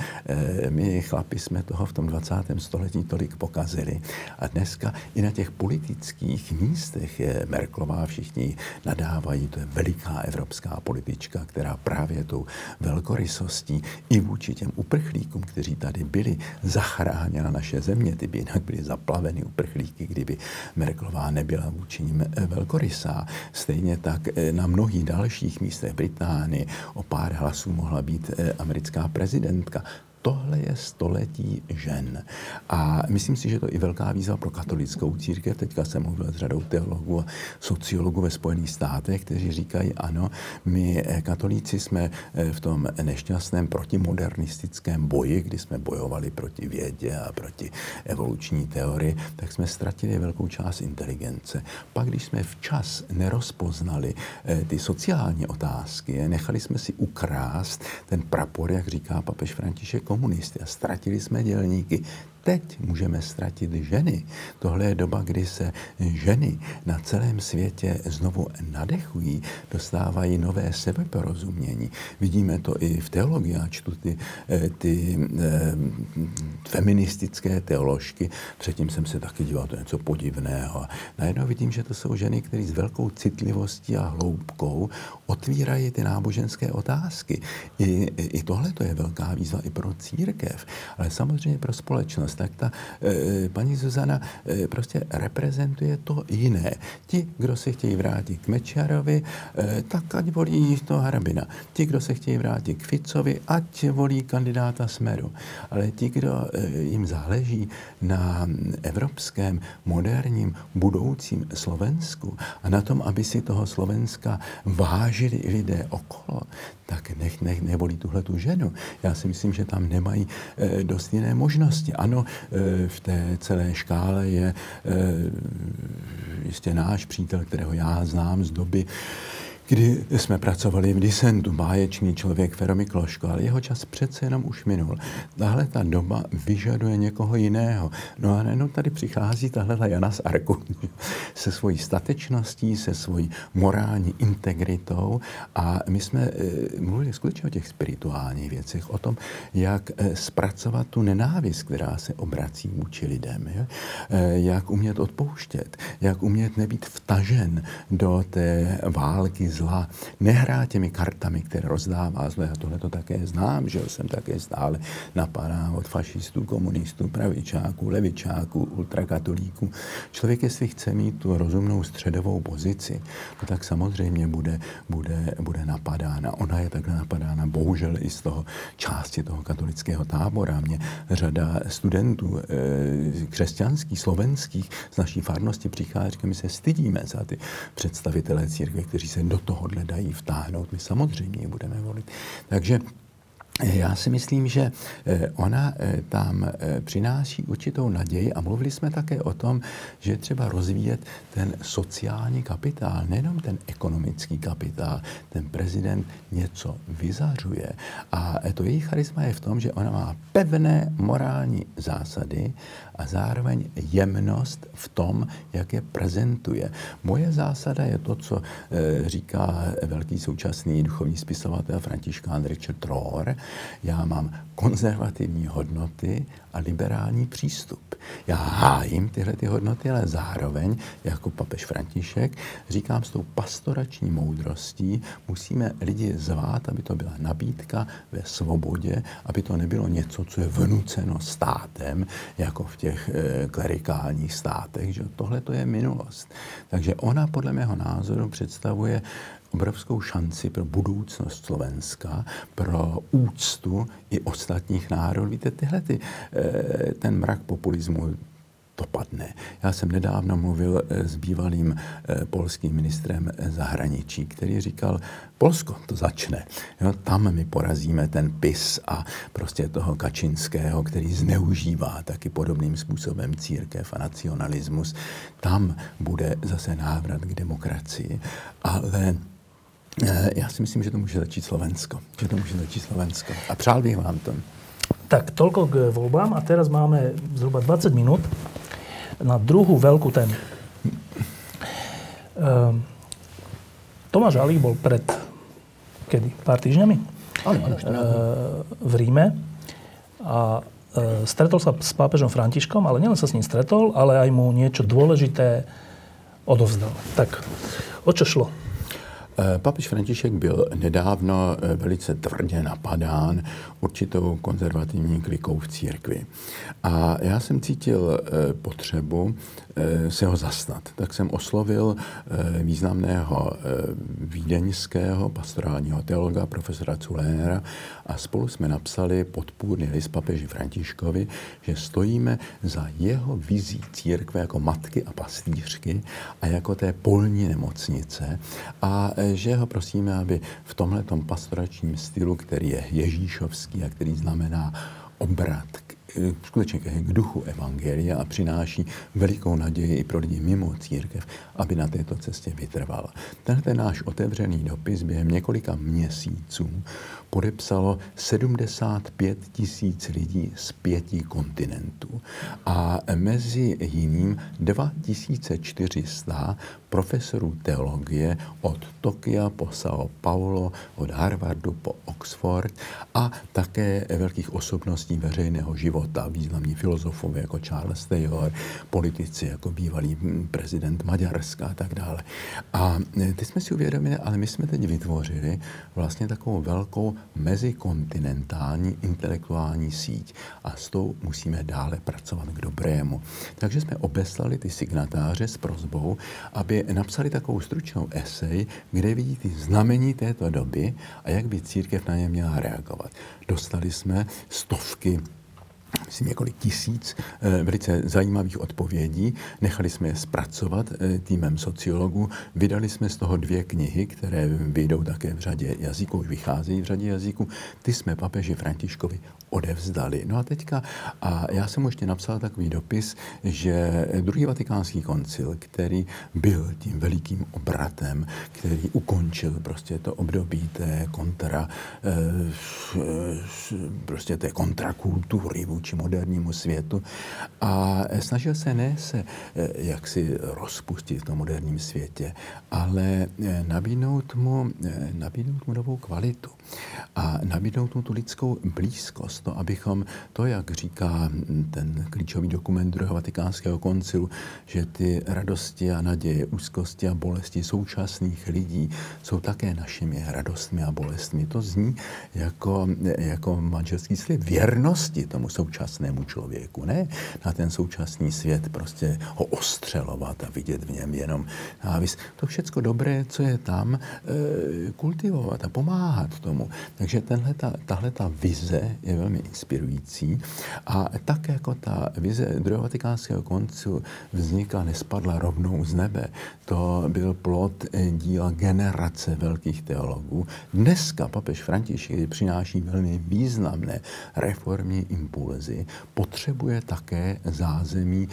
My chlapi jsme toho v tom dvacátém století tolik pokazili. A dneska i na těch politických místech je Merkelová, všichni nadávají, to je veliká evropská politička, která právě tou velkorysostí i vůči těm uprchlíkům, kteří tady byli, zachránila naše země, ty by jinak byly zaplaveny uprchlíky, kdyby Merkelová nebyla vůči nim velkorysá. Stejně tak na mnohých dalších místech Británie o pár hlasů mohla být americká prezidentka. Tohle je století žen. A myslím si, že to je i velká výzva pro katolickou církev. Teďka jsem mluvil s řadou teologů a sociologů ve Spojených státech, kteří říkají, ano, my katolíci jsme v tom nešťastném protimodernistickém boji, kdy jsme bojovali proti vědě a proti evoluční teorii, tak jsme ztratili velkou část inteligence. Pak, když jsme včas nerozpoznali ty sociální otázky, nechali jsme si ukrást ten prapor, jak říká papež František, komunisty a ztratili jsme dělníky. Teď můžeme ztratit ženy. Tohle je doba, kdy se ženy na celém světě znovu nadechují, dostávají nové sebeporozumění. Vidíme to i v teologii, já čtu ty, ty eh, feministické teoložky. Předtím jsem se taky díval, to je něco podivného. A najednou vidím, že to jsou ženy, které s velkou citlivostí a hloubkou otvírají ty náboženské otázky. I, i tohle to je velká výzva i pro církev, ale samozřejmě pro společnost. dnes, tak ta e, paní Zuzana e, prostě reprezentuje to jiné. Ti, kdo se chtějí vrátit k Mečiarovi, e, tak ať volí toho Harabina. Ti, kdo se chtějí vrátit k Ficovi, ať volí kandidáta Smeru. Ale ti, kdo e, jim záleží na evropském, moderním, budoucím Slovensku a na tom, aby si toho Slovenska vážili lidé okolo, tak nech, nech nevolí tuhle tu ženu. Já si myslím, že tam nemají e, dost jiné možnosti. Ano, e, v té celé škále je e, jistě náš přítel, kterého já znám z doby, kdy jsme pracovali v disentu, báječný člověk Feromy Kloško, ale jeho čas přece jenom už minul. Tahle ta doba vyžaduje někoho jiného. No a nejenom tady přichází tahle ta Jana z Arku se svojí statečností, se svojí morální integritou, a my jsme e, mluvili skutečně o těch spirituálních věcech, o tom, jak e, zpracovat tu nenávist, která se obrací vůči lidem, e, jak umět odpouštět, jak umět nebýt vtažen do té války zla, nehrá těmi kartami, které rozdává zle. Já tohle to také znám, že jsem také stále napadá od fašistů, komunistů, pravičáků, levičáků, ultrakatolíků. Člověk, jestli chce mít tu rozumnou středovou pozici, no tak samozřejmě bude, bude, bude napadána. Ona je takhle napadána, bohužel, i z toho části toho katolického tábora. Mě řada studentů e, křesťanských, slovenských z naší farnosti přichází, my se stydíme za ty představitelé církve, kteří se do tohohle dají vtáhnout. My samozřejmě budeme volit. Takže já si myslím, že ona tam přináší určitou naději, a mluvili jsme také o tom, že třeba rozvíjet ten sociální kapitál, nejenom ten ekonomický kapitál. Ten prezident něco vyzařuje a to její charisma je v tom, že ona má pevné morální zásady a zároveň jemnost v tom, jak je prezentuje. Moje zásada je to, co říká velký současný duchovní spisovatel františkán Richard Rohr. Já mám konzervativní hodnoty a liberální přístup. Já hájím tyhle ty hodnoty, ale zároveň, jako papež František, říkám, s tou pastorační moudrostí musíme lidi zvát, aby to byla nabídka ve svobodě, aby to nebylo něco, co je vnuceno státem, jako v těch e, klerikálních státech. Že tohle to je minulost. Takže ona podle mého názoru představuje obrovskou šanci pro budoucnost Slovenska, pro úctu i ostatních národů. Víte, tyhle ty, ten mrak populismu dopadne. Já jsem nedávno mluvil s bývalým polským ministrem zahraničí, který říkal, Polsko to začne. Jo, tam my porazíme ten PiS a prostě toho Kaczynského, který zneužívá taky podobným způsobem církev a nacionalismus. Tam bude zase návrat k demokracii. Ale já si myslím, že to může začít Slovensko. Že to může začít Slovensko. A přál bych vám to. Tak, toľko k voľbám a teraz máme zhruba dvadsať minút na druhú veľkú tému. Ehm, Tomáš Halík bol pred, kedy, pár týždňami? Áno, áno. Ehm, v Ríme a e, stretol sa s pápežom Františkom, ale nielen sa s ním stretol, ale aj mu niečo dôležité odovzdal. Tak, o čo šlo? Papež František byl nedávno velice tvrdě napadán určitou konzervativní klikou v církvi. A já jsem cítil potřebu se ho zastat. Tak jsem oslovil významného vídeňského pastorálního teologa, profesora Culénera, a spolu jsme napsali podpůrný list papeži Františkovi, že stojíme za jeho vizí církve jako matky a pastýřky a jako té polní nemocnice a že ho prosíme, aby v tomhletom pastoračním stylu, který je ježíšovský a který znamená obrat k, skutečně k duchu evangelia a přináší velikou naději i pro lidi mimo církev, aby na této cestě vytrval. Tenhle náš otevřený dopis během několika měsíců podepsalo sedmdesát pět tisíc lidí z pěti kontinentů a mezi jiným dva tisíce čtyři sta profesorů teologie od Tokia po São Paulo, od Harvardu po Oxford a také velkých osobností veřejného života, významní filozofové jako Charles Taylor, politici jako bývalý prezident Maďarska a tak dále. A teď jsme si uvědomili, ale my jsme teď vytvořili vlastně takovou velkou mezikontinentální intelektuální síť a s tou musíme dále pracovat k dobrému. Takže jsme obeslali ty signatáře s prosbou, aby napsali takovou stručnou esej, kde vidí ty znamení této doby a jak by církev na ně měla reagovat. Dostali jsme stovky, myslím několik tisíc e, velice zajímavých odpovědí. Nechali jsme je zpracovat e, týmem sociologů. Vydali jsme z toho dvě knihy, které vyjdou také v řadě jazyků, už vycházejí v řadě jazyků. Ty jsme papeži Františkovi odevzdali. No a teďka, a já jsem mu ještě napsal takový dopis, že druhý vatikánský koncil, který byl tím velikým obratem, který ukončil prostě to období té kontra, e, e, prostě té kontrakultury či modernímu světu a snažil se ne se jaksi rozpustit v tom moderním světě, ale nabídnout mu, nabídnout mu novou kvalitu a nabídnout mu tu lidskou blízkost. To, abychom to, jak říká ten klíčový dokument druhého vatikánského koncilu, že ty radosti a naděje, úzkosti a bolesti současných lidí jsou také našimi radostmi a bolestmi. To zní jako, jako manželský slib věrnosti tomu současnému člověku, ne na ten současný svět prostě ho ostřelovat a vidět v něm jenom návist. To všecko dobré, co je tam, kultivovat a pomáhat tomu. Takže tenhle ta, tahle ta vize je velmi inspirující a tak jako ta vize druhého vatikánského koncilu vznikla, nespadla rovnou z nebe. To byl plod díla generace velkých teologů. Dneska papež František přináší velmi významné reformní impulzy, potřebuje také zázemí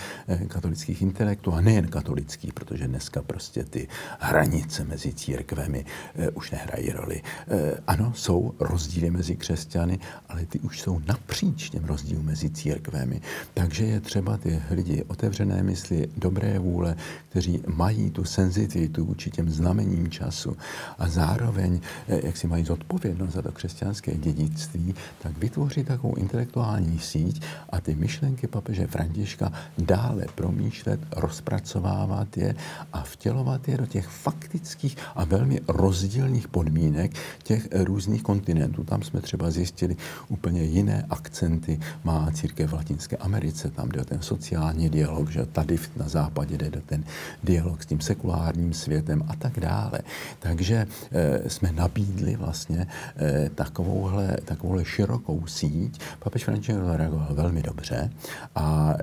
katolických intelektů a nejen katolických, protože dneska prostě ty hranice mezi církvemi už nehrají roli. Ano, jsou rozdíly mezi křesťany, ale ty už jsou napříč těm rozdílům mezi církvemi. Takže je třeba ty lidi otevřené mysli, dobré vůle, kteří mají tu senzitivitu vůči těm znamením času a zároveň, jak si mají zodpovědnost za to křesťanské dědictví, tak vytvoří takovou intelektuální síť a ty myšlenky papeže Františka dále promýšlet, rozpracovávat je a vtělovat je do těch faktických a velmi rozdílných podmínek těch různých kontinentů. Tam jsme třeba zjistili úplně jiné akcenty. Má církev v Latinské Americe, tam jde o ten sociální dialog, že tady na západě jde do ten dialog s tím sekulárním světem a tak dále. Takže e, jsme nabídli vlastně e, takovouhle, takovouhle širokou síť. Papež František reagoval velmi dobře a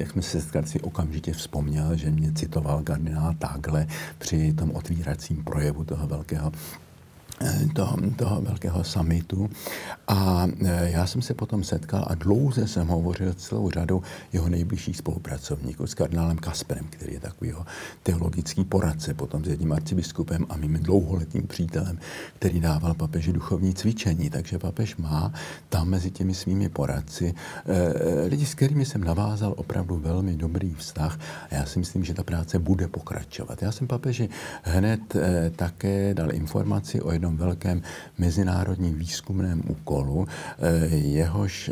jak jsme se setkali, si okamžitě vzpomněl, že mě citoval kardinál Tagle při tom otvíracím projevu toho velkého toho, toho velkého summitu. A já jsem se potom setkal a dlouze jsem hovořil s celou řadou jeho nejbližších spolupracovníků, s kardinálem Kasperem, který je takový jeho teologický poradce, potom s jedním arcibiskupem a mým dlouholetým přítelem, který dával papeži duchovní cvičení. Takže papež má tam mezi těmi svými poradci eh, lidi, s kterými jsem navázal opravdu velmi dobrý vztah a já si myslím, že ta práce bude pokračovat. Já jsem papeži hned eh, také dal informaci o jednom velkém mezinárodním výzkumném úkolu, jehož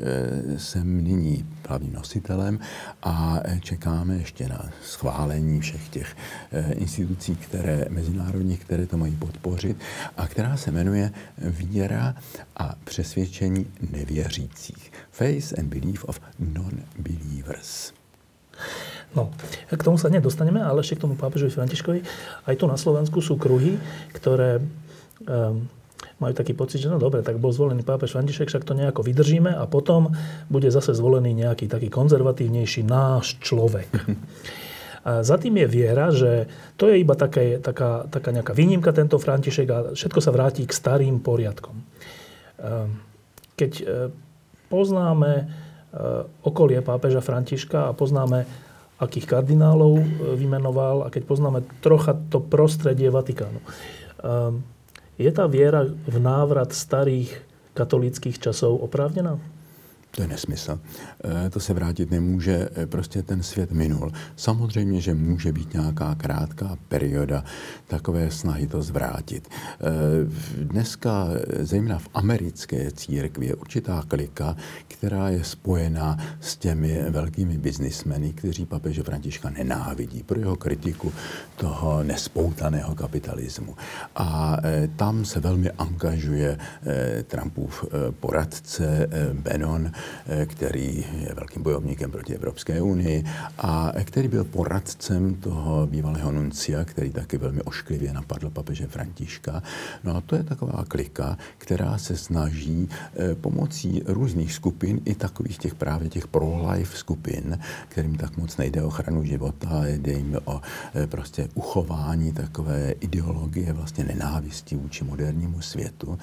jsem nyní hlavním nositelem a čekáme ještě na schválení všech těch institucí, které mezinárodních, které to mají podpořit a která se jmenuje Víra a přesvědčení nevěřících. Faith and Belief of Non-Believers. No, k tomu sa nedostaneme, ale ešte k tomu pápežovi Františkovi. Aj tu na Slovensku sú kruhy, ktoré Um, majú taký pocit, že no dobre, tak bol zvolený pápež František, však to nejako vydržíme a potom bude zase zvolený nejaký taký konzervatívnejší náš človek. A za tým je viera, že to je iba také, taká, taká nejaká výnimka tento František a všetko sa vráti k starým poriadkom. Keď poznáme okolie pápeža Františka a poznáme, akých kardinálov vymenoval a keď poznáme trocha to prostredie Vatikánu, je tá viera v návrat starých katolíckych časov oprávnená? To je nesmysl. To se vrátit nemůže, prostě ten svět minul. Samozřejmě, že může být nějaká krátká perioda takové snahy to zvrátit. Dneska, zejména v americké církvi, je určitá klika, která je spojená s těmi velkými biznismeny, kteří papeže Františka nenávidí pro jeho kritiku toho nespoutaného kapitalismu. A tam se velmi angažuje Trumpův poradce Bannon, který je velkým bojovníkem proti Evropské unii a který byl poradcem toho bývalého nuncia, který taky velmi ošklivě napadl papeže Františka. No a to je taková klika, která se snaží pomocí různých skupin i takových těch právě těch pro-life skupin, kterým tak moc nejde o ochranu života, jde jim o prostě uchování takové ideologie vlastně nenávisti vůči modernímu světu,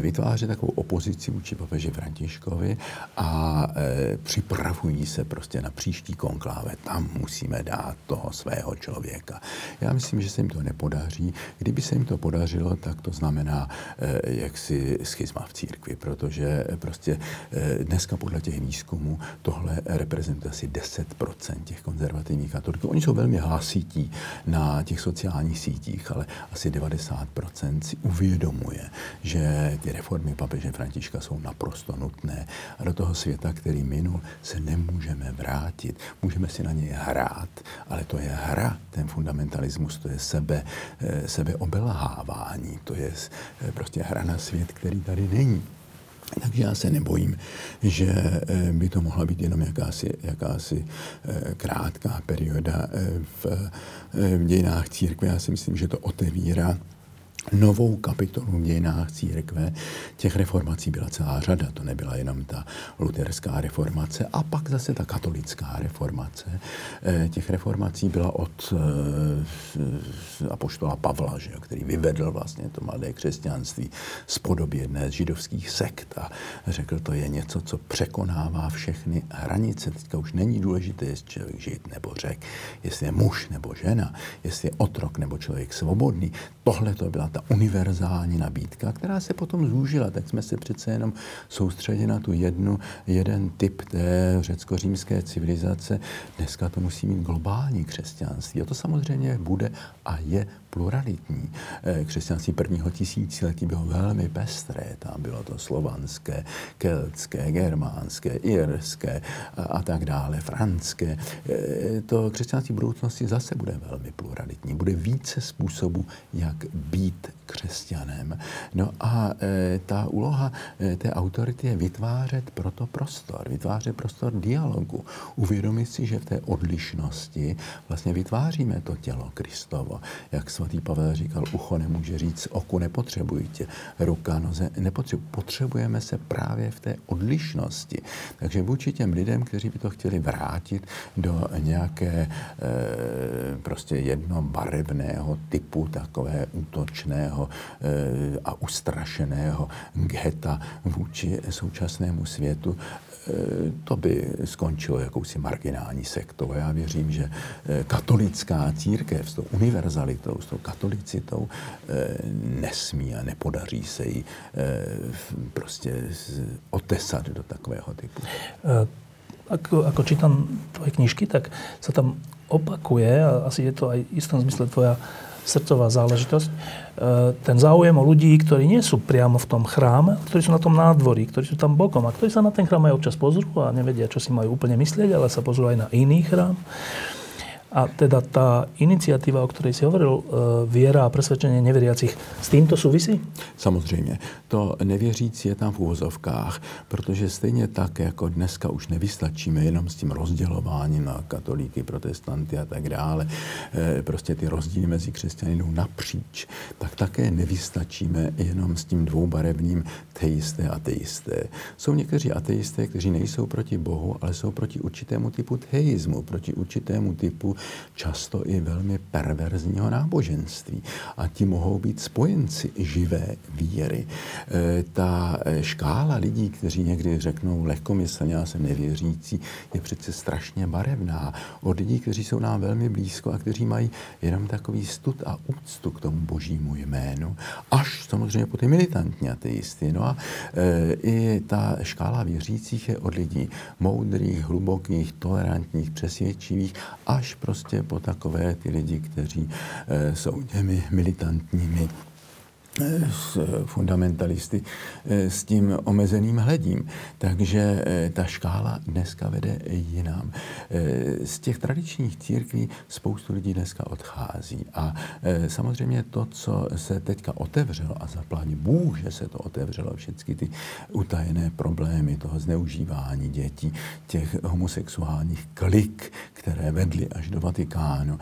vytváří takovou opozici vůči papeži Františkovi a e, připravují se prostě na příští konkláve. Tam musíme dát toho svého člověka. Já myslím, že se jim to nepodaří. Kdyby se jim to podařilo, tak to znamená e, jaksi schizma v církvi, protože prostě e, dneska podle těch výzkumů tohle reprezentuje asi deset procent těch konzervativních katoliků. Oni jsou velmi hlasití na těch sociálních sítích, ale asi devadesát procent si uvědomuje, že ty reformy papeže Františka jsou naprosto nutné. A do toho světa, který minul, se nemůžeme vrátit. Můžeme si na něj hrát, ale to je hra. Ten fundamentalismus, to je sebe, sebeobelhávání. To je prostě hra na svět, který tady není. Takže já se nebojím, že by to mohla být jenom jakási, jakási krátká perioda v, v dějinách církve. Já si myslím, že to otevírá novou kapitolu v dějinách církve. Těch reformací byla celá řada, to nebyla jenom ta luterská reformace a pak zase ta katolická reformace. Těch reformací byla od apoštola Pavla, že jo, který vyvedl vlastně to mladé křesťanství z podoby jedné z židovských sekt a řekl, to je něco, co překonává všechny hranice. Teďka už není důležité, jestli člověk žid nebo řek, jestli je muž nebo žena, jestli je otrok nebo člověk svobodný. Tohle to byla ta univerzální nabídka, která se potom zúžila, tak jsme se přece jenom soustředili na tu jednu, jeden typ té řecko-římské civilizace. Dneska to musí mít globální křesťanství. A to samozřejmě bude a je pluralitní. Křesťanství prvního tisíciletí bylo velmi pestré. Tam bylo to slovanské, keltské, germánské, irské a, a tak dále, franské. To křesťanství budoucnosti zase bude velmi pluralitní. Bude více způsobů, jak být křesťanem. No a e, ta úloha e, té autority je vytvářet proto prostor, vytvářet prostor dialogu. Uvědomit si, že v té odlišnosti vlastně vytváříme to tělo Kristovo. Jak svatý Pavel říkal, ucho nemůže říct, oku nepotřebují tě, ruka, noze nepotřebují. Potřebujeme se právě v té odlišnosti. Takže vůči těm lidem, kteří by to chtěli vrátit do nějaké e, prostě jednobarevného typu takové útočného a ustrašeného gheta vůči současnému světu, to by skončilo jakousi marginální sektou. Já věřím, že katolická církev s tou univerzalitou, s tou katolicitou nesmí a nepodaří se jí prostě otesat do takového typu. Ako, ako čítam tvoje knižky, tak sa tam opakuje, a asi je to aj v istom zmysle tvoja srdcová záležitosť, ten záujem o ľudí, ktorí nie sú priamo v tom chráme, ktorí sú na tom nádvorí, ktorí sú tam bokom a ktorí sa na ten chrám aj občas pozrú a nevedia, čo si majú úplne myslieť, ale sa pozrú aj na iný chrám. A teda tá iniciatíva, o ktorej si hovoril, viera a presvedčenie neveriacich, s týmto súvisí? Samozřejmě. To nevěřící je tam v úvozovkách, protože stejně tak, jako dneska už nevystačíme jenom s tím rozdělováním na katolíky, protestanty a tak dále, prostě ty rozdíly mezi křesťany jdou napříč, tak také nevystačíme jenom s tím dvoubarevným teisté a ateisté. Jsou někteří ateisté, kteří nejsou proti Bohu, ale jsou proti určitému typu teismu, proti určitému typu často i velmi perverzního náboženství. A ti mohou být spojenci živé víry. E, ta škála lidí, kteří někdy řeknou lehkomyslně, já jsem nevěřící, je přece strašně barevná. Od lidí, kteří jsou nám velmi blízko a kteří mají jenom takový stud a úctu k tomu božímu jménu, až samozřejmě po ty militantní ateisty. No a e, i ta škála věřících je od lidí moudrých, hlubokých, tolerantních, přesvědčivých, až prostě po takové ty lidi, kteří e, jsou těmi militantními s fundamentalisty s tím omezeným hledím. Takže ta škála dneska vede jinam. Z těch tradičních církví spoustu lidí dneska odchází. A samozřejmě to, co se teďka otevřelo, a zaplať Bůh, že se to otevřelo, všechny ty utajené problémy toho zneužívání dětí, těch homosexuálních klik, které vedly až do Vatikánu,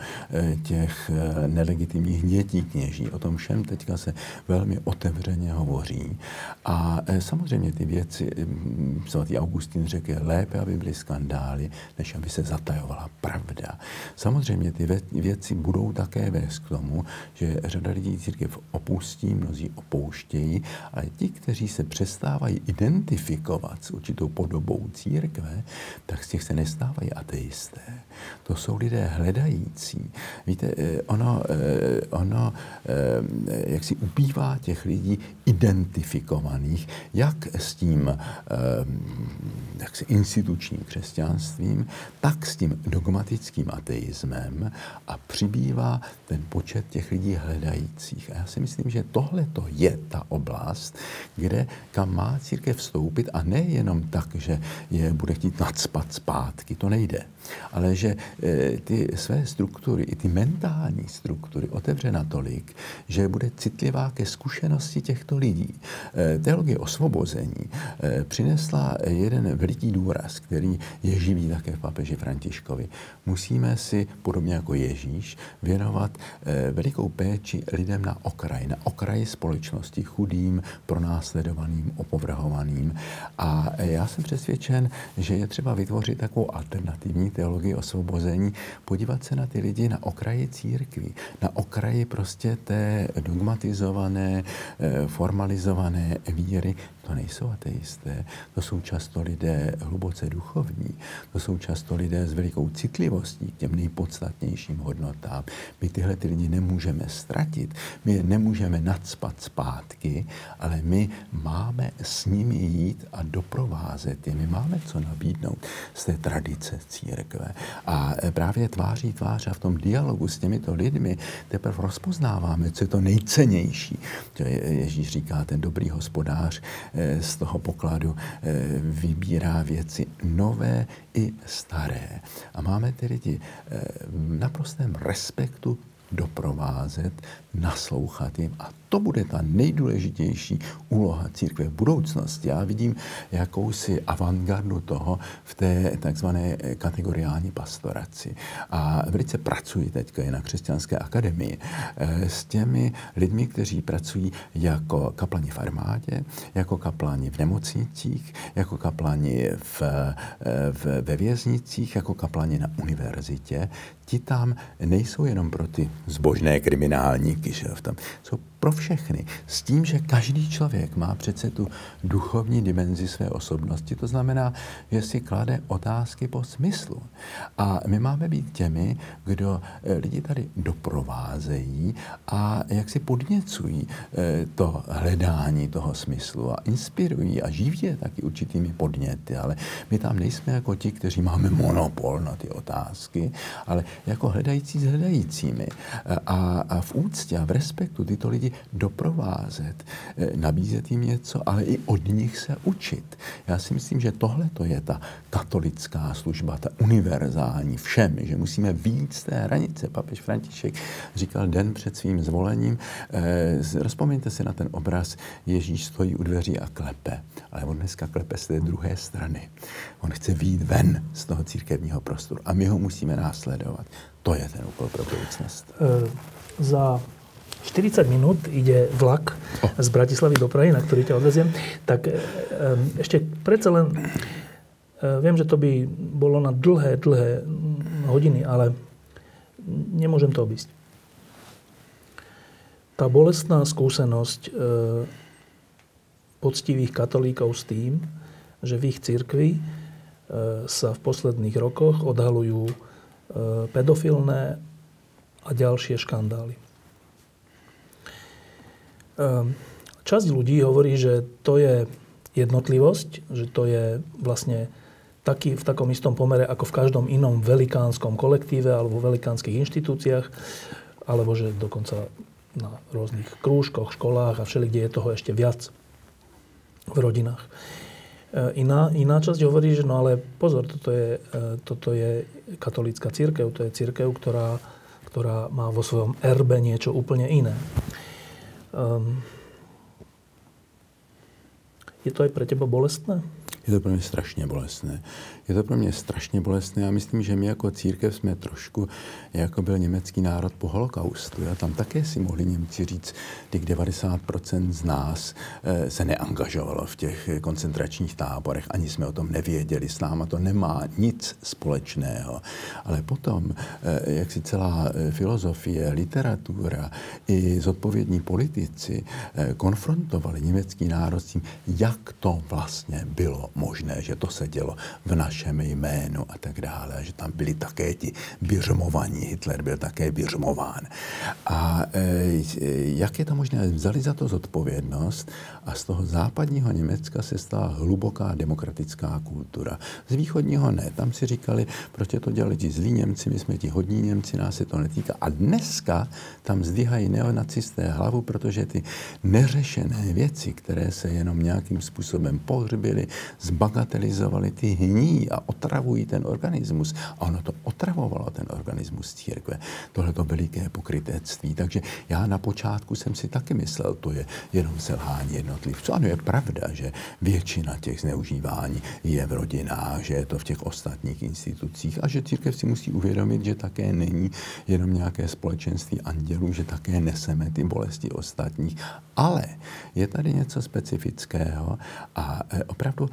těch nelegitimních dětí kněží. O tom všem teďka se velmi otevřeně hovoří. A e, samozřejmě ty věci, svatý Augustín řekl, je lépe, aby byly skandály, než aby se zatajovala pravda. Samozřejmě ty věci budou také vést k tomu, že řada lidí církev opustí, mnozí opouštějí, ale ti, kteří se přestávají identifikovat s určitou podobou církve, tak z těch se nestávají ateisté. To jsou lidé hledající. Víte, e, ono, e, ono e, jak si ubývá těch lidí identifikovaných, jak s tím jak s institučním křesťanstvím, tak s tím dogmatickým ateismem a přibývá ten počet těch lidí hledajících. A já si myslím, že tohle to je ta oblast, kde kam má církev vstoupit a nejenom tak, že je bude chtít nacpat zpátky, to nejde. Ale že e, ty své struktury, i ty mentální struktury otevře natolik, že bude citlivá ke zkušenosti těchto lidí. E, teologie osvobození e, přinesla jeden veliký důraz, který je živý také v papeži Františkovi. Musíme si, podobně jako Ježíš, věnovat e, velikou péči lidem na okraji, na okraji společnosti, chudým, pronásledovaným, opovrhovaným. A e, já jsem přesvědčen, že je třeba vytvořit takovou alternativní teologii osvobození, podívat se na ty lidi na okraji církví, na okraji prostě té dogmatizované, formalizované víry. To nejsou ateisté, to jsou často lidé hluboce duchovní, to jsou často lidé s velikou citlivostí k těm nejpodstatnějším hodnotám. My tyhle ty lidi nemůžeme ztratit, my je nemůžeme nacpat zpátky, ale my máme s nimi jít a doprovázet je, my máme co nabídnout z té tradice církve. A právě tváří tvář a v tom dialogu s těmito lidmi teprve rozpoznáváme, co je to nejcennější. Ježíš říká, ten dobrý hospodář z toho pokladu vybírá věci nové i staré. A máme ty lidi v naprostém respektu doprovázet, naslouchat jim. A to bude ta nejdůležitější úloha církve v budoucnosti. Já vidím jakousi avantgardu toho v té takzvané kategoriální pastoraci. A velice pracuji teďka i na Křesťanské akademii s těmi lidmi, kteří pracují jako kaplani v armádě, jako kaplani v nemocnicích, jako kaplani v, v, ve věznicích, jako kaplani na univerzitě. Ti tam nejsou jenom pro ty zbožné kriminálníky, že tam jsou pro všechny. S tím, že každý člověk má přece tu duchovní dimenzi své osobnosti. To znamená, že si klade otázky po smyslu. A my máme být těmi, kdo lidi tady doprovázejí a jak si podněcují to hledání toho smyslu a inspirují a živí je taky určitými podněty. Ale my tam nejsme jako ti, kteří máme monopol na ty otázky, ale jako hledající s hledajícími. A, a v úctě a v respektu tyto lidi doprovázet, nabízet jim něco, ale i od nich se učit. Já si myslím, že tohle to je ta katolická služba, ta univerzální všem, že musíme víc z té hranice. Papež František říkal den před svým zvolením, eh, rozpomeňte si na ten obraz, Ježíš stojí u dveří a klepe, ale on dneska klepe z té druhé strany. On chce vyjít ven z toho církevního prostoru a my ho musíme následovat. To je ten úkol pro budoucnost. E, za štyridsať minút ide vlak z Bratislavy do Prahy, na ktorý ťa odveziem. Tak ešte predsa len, viem, že to by bolo na dlhé, dlhé hodiny, ale nemôžem to obísť. Tá bolestná skúsenosť e, poctivých katolíkov s tým, že v ich cirkvi e, sa v posledných rokoch odhaľujú e, pedofilné a ďalšie škandály. E, časť ľudí hovorí, že to je jednotlivosť, že to je vlastne taký, v takom istom pomere ako v každom inom velikánskom kolektíve alebo velikánskych inštitúciách, alebo že dokonca na rôznych krúžkoch, školách a všelikde je toho ešte viac v rodinách. Iná, iná časť hovorí, že no ale pozor, toto je, toto je katolícka cirkev, to je cirkev, ktorá, ktorá má vo svojom erbe niečo úplne iné. Um, je to aj pre teba bolestné? Je to pro mě strašně bolestné. Je to pro mě strašně bolestné. Já myslím, že my jako církev jsme trošku, jako byl německý národ po holokaustu. A tam také si mohli Němci říct, těch devadesát procent z nás e, se neangažovalo v těch koncentračních táborech. Ani jsme o tom nevěděli. S náma to nemá nic společného. Ale potom, e, jak si celá filozofie, literatura i zodpovědní politici e, konfrontovali německý národ s tím, jak to vlastně bylo možné, že to se dělo v našem jménu a tak dále. A že tam byli také ti biřmovaní. Hitler byl také biřmován. A e, jak je to možné? Vzali za to zodpovědnost a z toho západního Německa se stala hluboká demokratická kultura. Z východního ne. Tam si říkali, proč to dělali ti zlí Němci, my jsme ti hodní Němci, nás se to netýká. A dneska tam zdvíhají neonacisté hlavu, protože ty neřešené věci, které se jenom nějakým způsobem pohřbily, zbagatelizovali, ty hní a otravují ten organismus. A ono to otravovalo ten organismus církve. Tohle to veliké pokrytectví. Takže já na počátku jsem si taky myslel, to je jenom selhání jednotlivců. Ano, je pravda, že většina těch zneužívání je v rodinách, že je to v těch ostatních institucích a že církev si musí uvědomit, že také není jenom nějaké společenství andělů, že také neseme ty bolesti ostatních. Ale je tady něco specifického a opravdu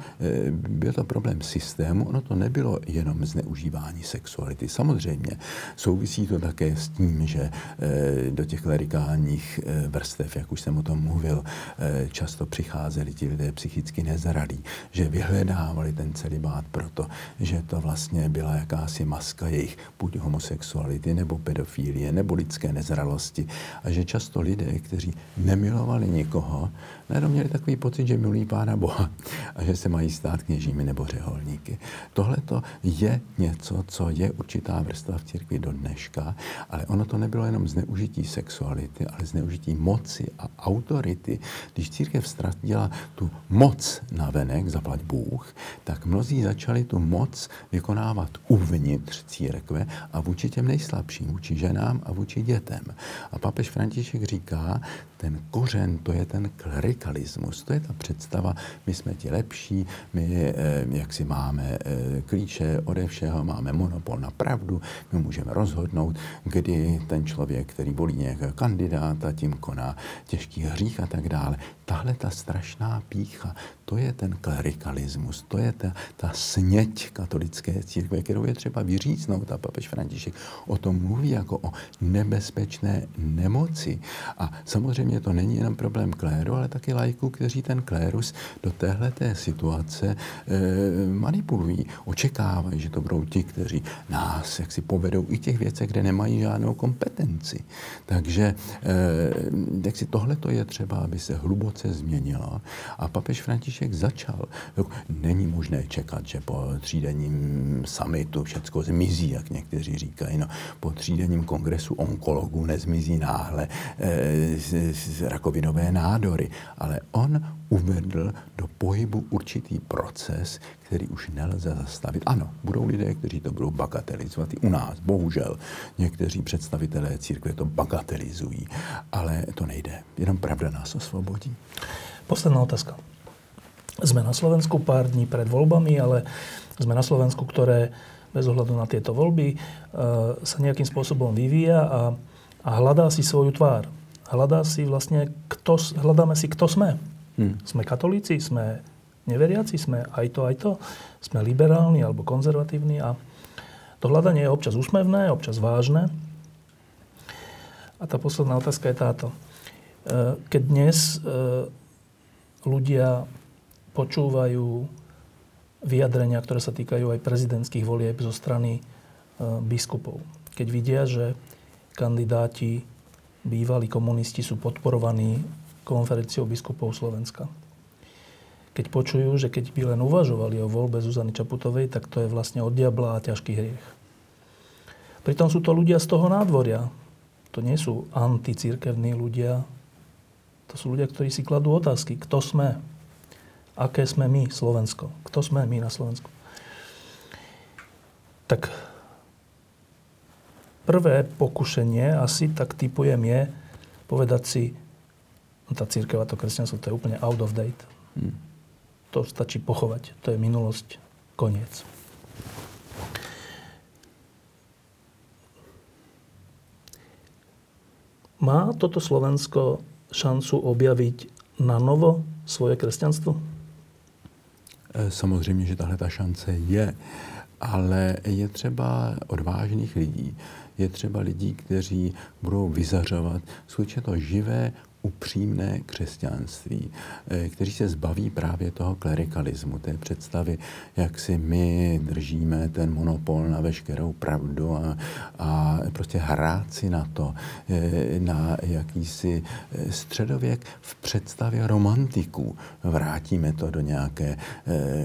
byl to problém systému, ono to nebylo jenom zneužívání sexuality. Samozřejmě souvisí to také s tím, že do těch klerikálních vrstev, jak už jsem o tom mluvil, často přicházeli ti lidé psychicky nezralí, že vyhledávali ten celibát proto, že to vlastně byla jakási maska jejich buď homosexuality, nebo pedofilie, nebo lidské nezralosti. A že často lidé, kteří nemilovali nikoho, najednou měli takový pocit, že milují Pána Boha a že se mají stát kněžími nebo řeholníky. Tohle to je něco, co je určitá vrstva v církvi do dneška, ale ono to nebylo jenom zneužití sexuality, ale zneužití moci a autority. Když církev ztratila tu moc navenek, zaplať Bůh, tak mnozí začali tu moc vykonávat uvnitř církve a vůči těm nejslabším, vůči ženám a vůči dětem. A papež František říká, ten kořen, to je ten klerikalismus, to je ta představa, my jsme ti lepší, my eh, jak si máme eh, klíče ode všeho, máme monopol na pravdu, my můžeme rozhodnout, kdy ten člověk, který volí nějakého kandidáta, tím koná těžký hřích a tak dále. Tahle ta strašná pýcha, to je ten klerikalismus, to je ta, ta sněť katolické církve, kterou je třeba vyříznout a papež František o tom mluví jako o nebezpečné nemoci. A samozřejmě to není jenom problém kléru, ale taky laiků, kteří ten klérus do téhleté situace e, manipulují, očekávají, že to budou ti, kteří nás jaksi povedou i těch věcech, kde nemají žádnou kompetenci. Takže e, si tohleto je třeba, aby se hluboce změnilo. A papež František začal. Není možné čekat, že po třídenním summitu všecko zmizí, jak někteří říkají. No, po třídenním kongresu onkologů nezmizí náhle e, z, z rakovinové nádory. Ale on uvedl do pohybu určitý proces, který už nelze zastavit. Ano, budou lidé, kteří to budou bagatelizovat i u nás. Bohužel, někteří představitelé církve to bagatelizují, ale to nejde. Jenom pravda nás osvobodí. Posledná otázka. Sme na Slovensku pár dní pred voľbami, ale sme na Slovensku, ktoré bez ohľadu na tieto voľby e, sa nejakým spôsobom vyvíja a, a hľadá si svoju tvár. Hľadá si vlastne, kto, hľadáme si, kto sme. Hmm. Sme katolíci, sme neveriaci, sme aj to, aj to. Sme liberálni alebo konzervatívni a to hľadanie je občas úsmevné, občas vážne, A tá posledná otázka je táto. Keď dnes ľudia počúvajú vyjadrenia, ktoré sa týkajú aj prezidentských volieb zo strany biskupov, keď vidia, že kandidáti, bývalí komunisti sú podporovaní Konferenciou biskupov Slovenska. Keď počujú, že keď by len uvažovali o voľbe Zuzany Čaputovej, tak to je vlastne od diabla a ťažký hriech. Pritom sú to ľudia z toho nádvoria. To nie sú anticirkevní ľudia. To sú ľudia, ktorí si kladú otázky. Kto sme? Aké sme my, Slovensko? Kto sme my na Slovensku? Tak prvé pokušenie asi, tak typujem, je povedať si, tá cirkev a to kresťanstvo, to je úplne out of date. Hmm. To stačí pochovať. To je minulosť. Koniec. Má toto Slovensko šancu objaviť na novo svoje kresťanstvo? Samozřejmě, že tahle ta šance je. Ale je třeba odvážných lidí. Je třeba lidí, kteří budou vyzařovat skutečně to živé, upřímné křesťanství, kteří se zbaví právě toho klerikalismu, té představy, jak si my držíme ten monopol na veškerou pravdu a, a prostě hrát si na to, na jakýsi středověk v představě romantiků. Vrátíme to do nějaké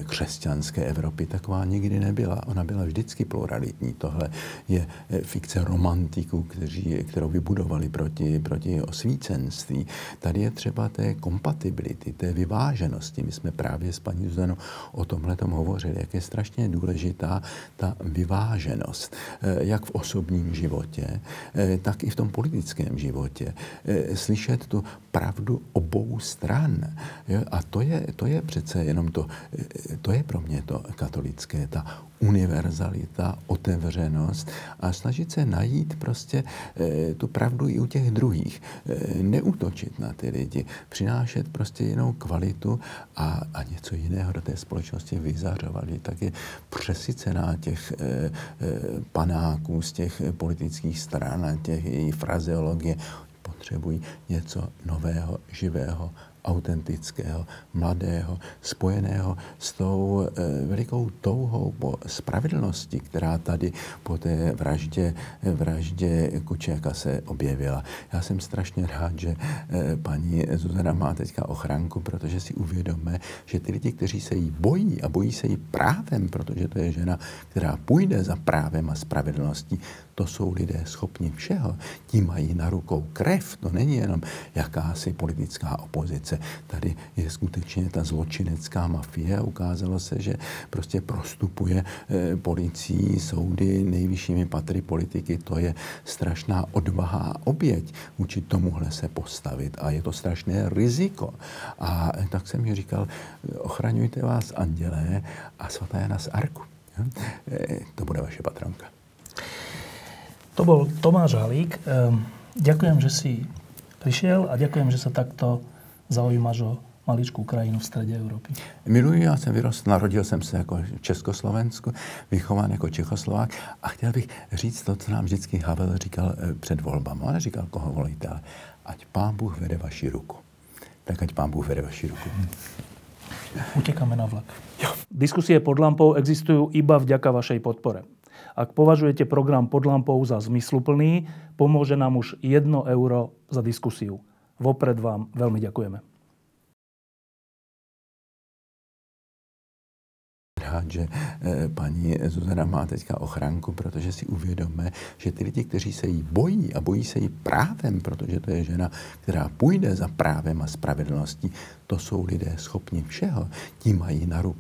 křesťanské Evropy. Taková nikdy nebyla. Ona byla vždycky pluralitní. Tohle je fikce romantiků, kteří, kterou vybudovali proti, proti osvícenství. Tady je třeba té kompatibility, té vyváženosti. My jsme právě s paní Zuzanou o tomhletom hovořili, jak je strašně důležitá ta vyváženost, jak v osobním životě, tak i v tom politickém životě. Slyšet tu pravdu obou stran. A to je, to je přece jenom to, to je pro mě to katolické, ta univerzalita, otevřenost a snažit se najít prostě e, tu pravdu i u těch druhých. E, neútočit na ty lidi, přinášet prostě jinou kvalitu a, a něco jiného do té společnosti vyzařovat. Tak je přesycená těch e, e, panáků z těch politických stran a těch jejich frazeologie. Potřebují něco nového, živého, autentického, mladého, spojeného s tou e, velikou touhou po spravedlnosti, která tady po té vraždě, vraždě Kuciaka se objevila. Já jsem strašně rád, že e, paní Zuzana má teďka ochranku, protože si uvědomíme, že ty lidi, kteří se jí bojí a bojí se jí právem, protože to je žena, která půjde za právem a spravedlností, to jsou lidé schopni všeho. Ti mají na rukou krev, to není jenom jakási politická opozice. Tady je skutečně ta zločinecká mafie. Ukázalo se, že prostě prostupuje e, policií, soudy, nejvyššími patry politiky. To je strašná odvaha a oběť vůči tomuhle se postavit. A je to strašné riziko. A tak jsem mi říkal, ochraňujte vás, andělé, a svatá Jana z Arku. E, to bude vaše patronka. To bol Tomáš Halík. Ďakujem, že si prišiel a ďakujem, že sa takto zaujímaš o maličkú krajinu v strede Európy. Miluji, ja som vyrost, narodil jsem se jako v Československu, vychován jako Čechoslovák a chtěl bych říct to, co nám vždycky Havel říkal před volbama. On říkal, koho volíte, ale ať pán Bůh vede vaši ruku. Tak ať pán Bůh vede vaši ruku. Utekáme na vlak. Jo. Diskusie pod lampou existujú iba vďaka vašej podpore. Ak považujete program Pod lampou za zmysluplný, pomôže nám už jedno euro za diskusiu. Vopred vám veľmi ďakujeme. Že paní Zuzana má teďka ochranku, protože si uvědomíme, že ty lidi, kteří se jí bojí a bojí se jí právem, protože to je žena, která půjde za právem a spravedlností, to jsou lidé schopni všeho. Ti mají na rukou